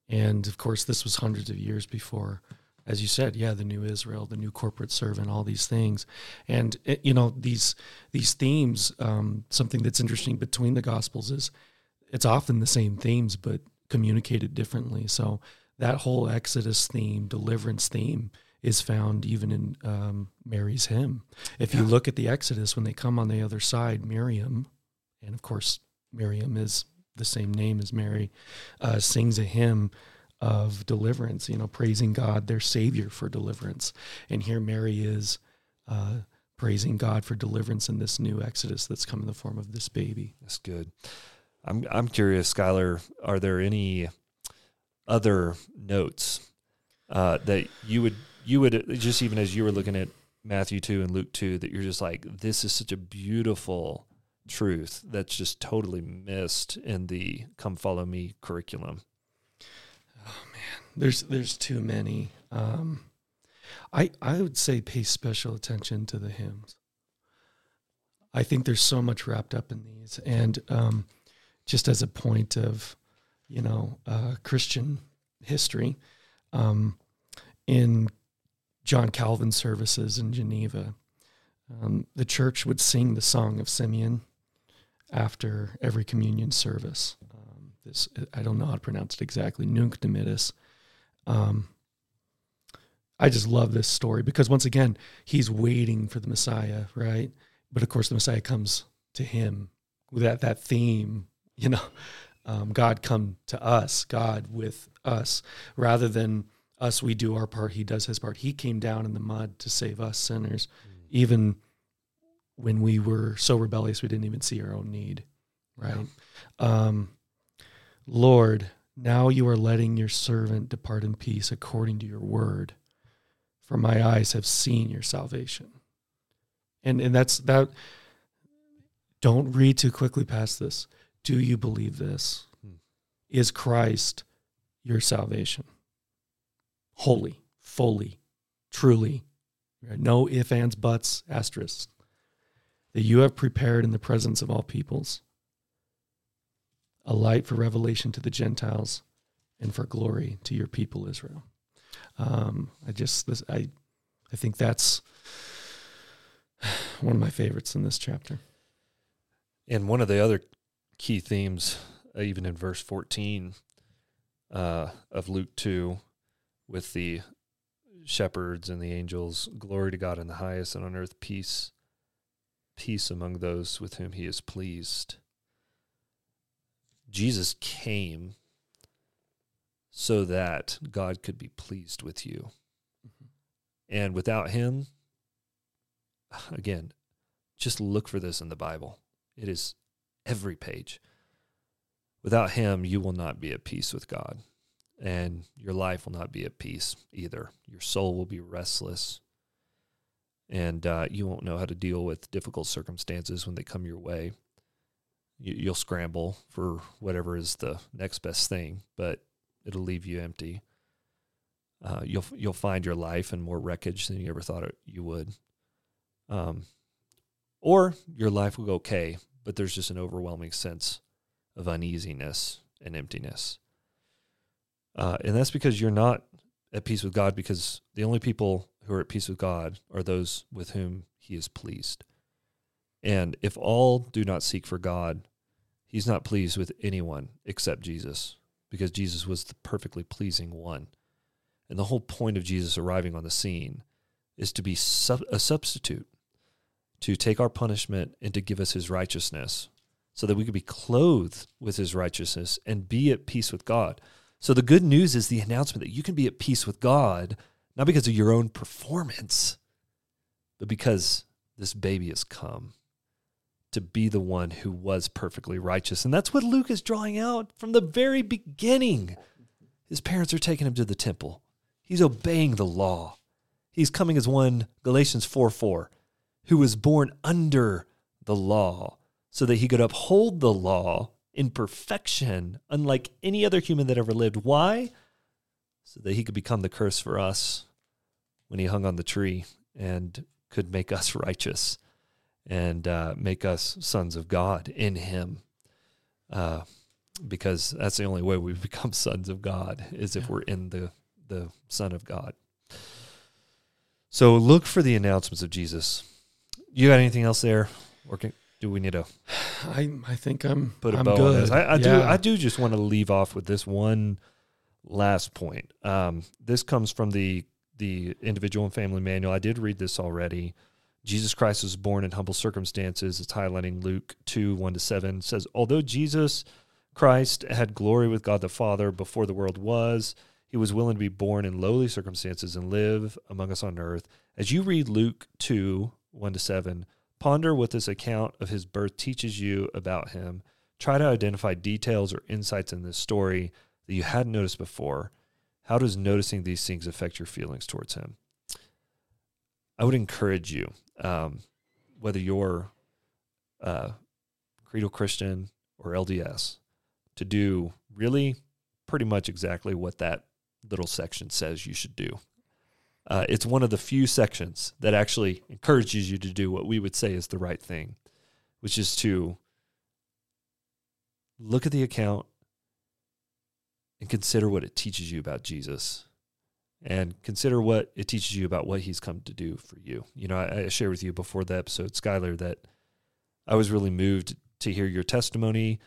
And of course, this was hundreds of years before, as you said, the new Israel, the new corporate servant, all these things. And, these themes, something that's interesting between the Gospels is it's often the same themes, but communicated differently. So that whole Exodus theme, deliverance theme, is found even in Mary's hymn. If you look at the Exodus, when they come on the other side, Miriam, and of course Miriam is the same name as Mary, sings a hymn of deliverance, praising God, their Savior, for deliverance. And here Mary is praising God for deliverance in this new Exodus that's come in the form of this baby. That's good. I'm curious, Skyler, are there any other notes that you would just, even as you were looking at Matthew 2 and Luke 2, that you're just like, this is such a beautiful truth that's just totally missed in the Come Follow Me curriculum? Oh man, there's too many. I would say pay special attention to the hymns. I think there's so much wrapped up in these. And just as a point of, Christian history, in John Calvin's services in Geneva, the church would sing the Song of Simeon after every communion service. This, I don't know how to pronounce it exactly, Nunc Dimittis. I just love this story because, once again, he's waiting for the Messiah, right? But, of course, the Messiah comes to him with that theme, God come to us, God with us, rather than us, we do our part, he does his part. He came down in the mud to save us sinners, even when we were so rebellious we didn't even see our own need, right? Yeah. Lord, now you are letting your servant depart in peace according to your word, for my eyes have seen your salvation. And that's that. Don't read too quickly past this. Do you believe this? Is Christ your salvation? Wholly, fully, truly, no ifs, ands, buts, asterisks, that you have prepared in the presence of all peoples, a light for revelation to the Gentiles and for glory to your people Israel. I think that's one of my favorites in this chapter. And one of the other key themes, even in verse 14 of Luke 2, with the shepherds and the angels, glory to God in the highest, and on earth peace among those with whom he is pleased. Jesus came so that God could be pleased with you. Mm-hmm. And without him, again, just look for this in the Bible. It is every page. Without him, you will not be at peace with God, and your life will not be at peace either. Your soul will be restless, and you won't know how to deal with difficult circumstances when they come your way. You'll scramble for whatever is the next best thing, but it'll leave you empty. You'll find your life in more wreckage than you ever thought you would. Or your life will go okay, but there's just an overwhelming sense of uneasiness and emptiness. And that's because you're not at peace with God, because the only people who are at peace with God are those with whom he is pleased. And if all do not seek for God, he's not pleased with anyone except Jesus, because Jesus was the perfectly pleasing one. And the whole point of Jesus arriving on the scene is to be a substitute, to take our punishment and to give us his righteousness, so that we could be clothed with his righteousness and be at peace with God. So the good news is the announcement that you can be at peace with God, not because of your own performance, but because this baby has come to be the one who was perfectly righteous. And that's what Luke is drawing out from the very beginning. His parents are taking him to the temple. He's obeying the law. He's coming as one, Galatians 4:4, who was born under the law, so that he could uphold the law in perfection, unlike any other human that ever lived. Why? So that he could become the curse for us when he hung on the tree, and could make us righteous and make us sons of God in him. Because that's the only way we become sons of God, is if we're in the Son of God. So look for the announcements of Jesus. You got anything else there? Or do we need to? I think I'm put a bow on this. I do just want to leave off with this one last point. This comes from the Individual and Family Manual. I did read this already. Jesus Christ was born in humble circumstances. It's highlighting Luke 2:1-7. It says, although Jesus Christ had glory with God the Father before the world was, he was willing to be born in lowly circumstances and live among us on earth. As you read Luke 2:1-7, ponder what this account of his birth teaches you about him. Try to identify details or insights in this story that you hadn't noticed before. How does noticing these things affect your feelings towards him? I would encourage you, whether you're creedal Christian or LDS, to do really pretty much exactly what that little section says you should do. It's one of the few sections that actually encourages you to do what we would say is the right thing, which is to look at the account and consider what it teaches you about Jesus, and consider what it teaches you about what he's come to do for you. You know, I shared with you before the episode, Skyler, that I was really moved to hear your testimony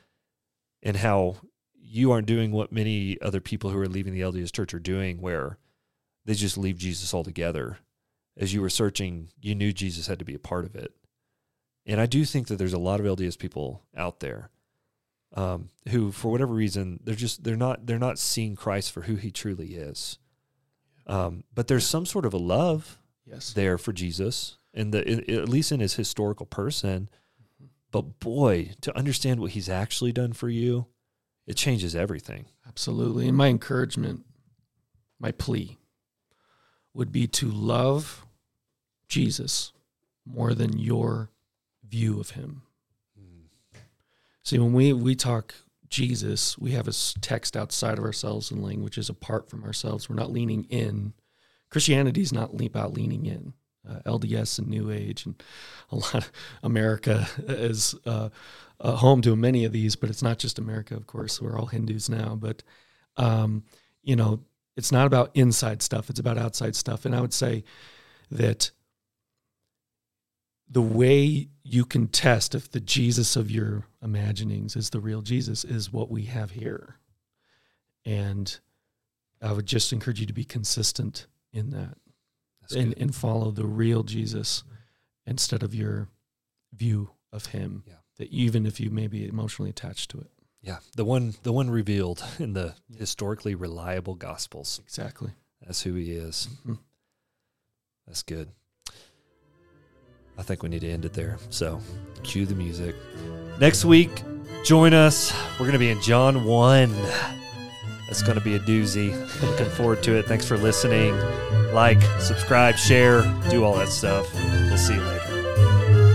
and how you aren't doing what many other people who are leaving the LDS church are doing, where they just leave Jesus altogether. As you were searching, you knew Jesus had to be a part of it. And I do think that there's a lot of LDS people out there who, for whatever reason, they're not seeing Christ for who he truly is. But there's some sort of a love there for Jesus, and at least in his historical person. Mm-hmm. But boy, to understand what he's actually done for you, it changes everything. Absolutely. And my encouragement, my plea, would be to love Jesus more than your view of him. Mm. See, when we talk Jesus, we have a text outside of ourselves and languages apart from ourselves. We're not leaning in. Christianity is not about leaning in. LDS and New Age and a lot of America is home to many of these, but it's not just America, of course. We're all Hindus now, but it's not about inside stuff. It's about outside stuff. And I would say that the way you can test if the Jesus of your imaginings is the real Jesus is what we have here. And I would just encourage you to be consistent in that. and follow the real Jesus instead of your view of him. Yeah. That even if you may be emotionally attached to it. Yeah, the one revealed in the historically reliable Gospels. Exactly. That's who he is. Mm-hmm. That's good. I think we need to end it there. So cue the music. Next week, join us. We're going to be in John 1. That's going to be a doozy. Looking forward to it. Thanks for listening. Like, subscribe, share, do all that stuff. We'll see you later.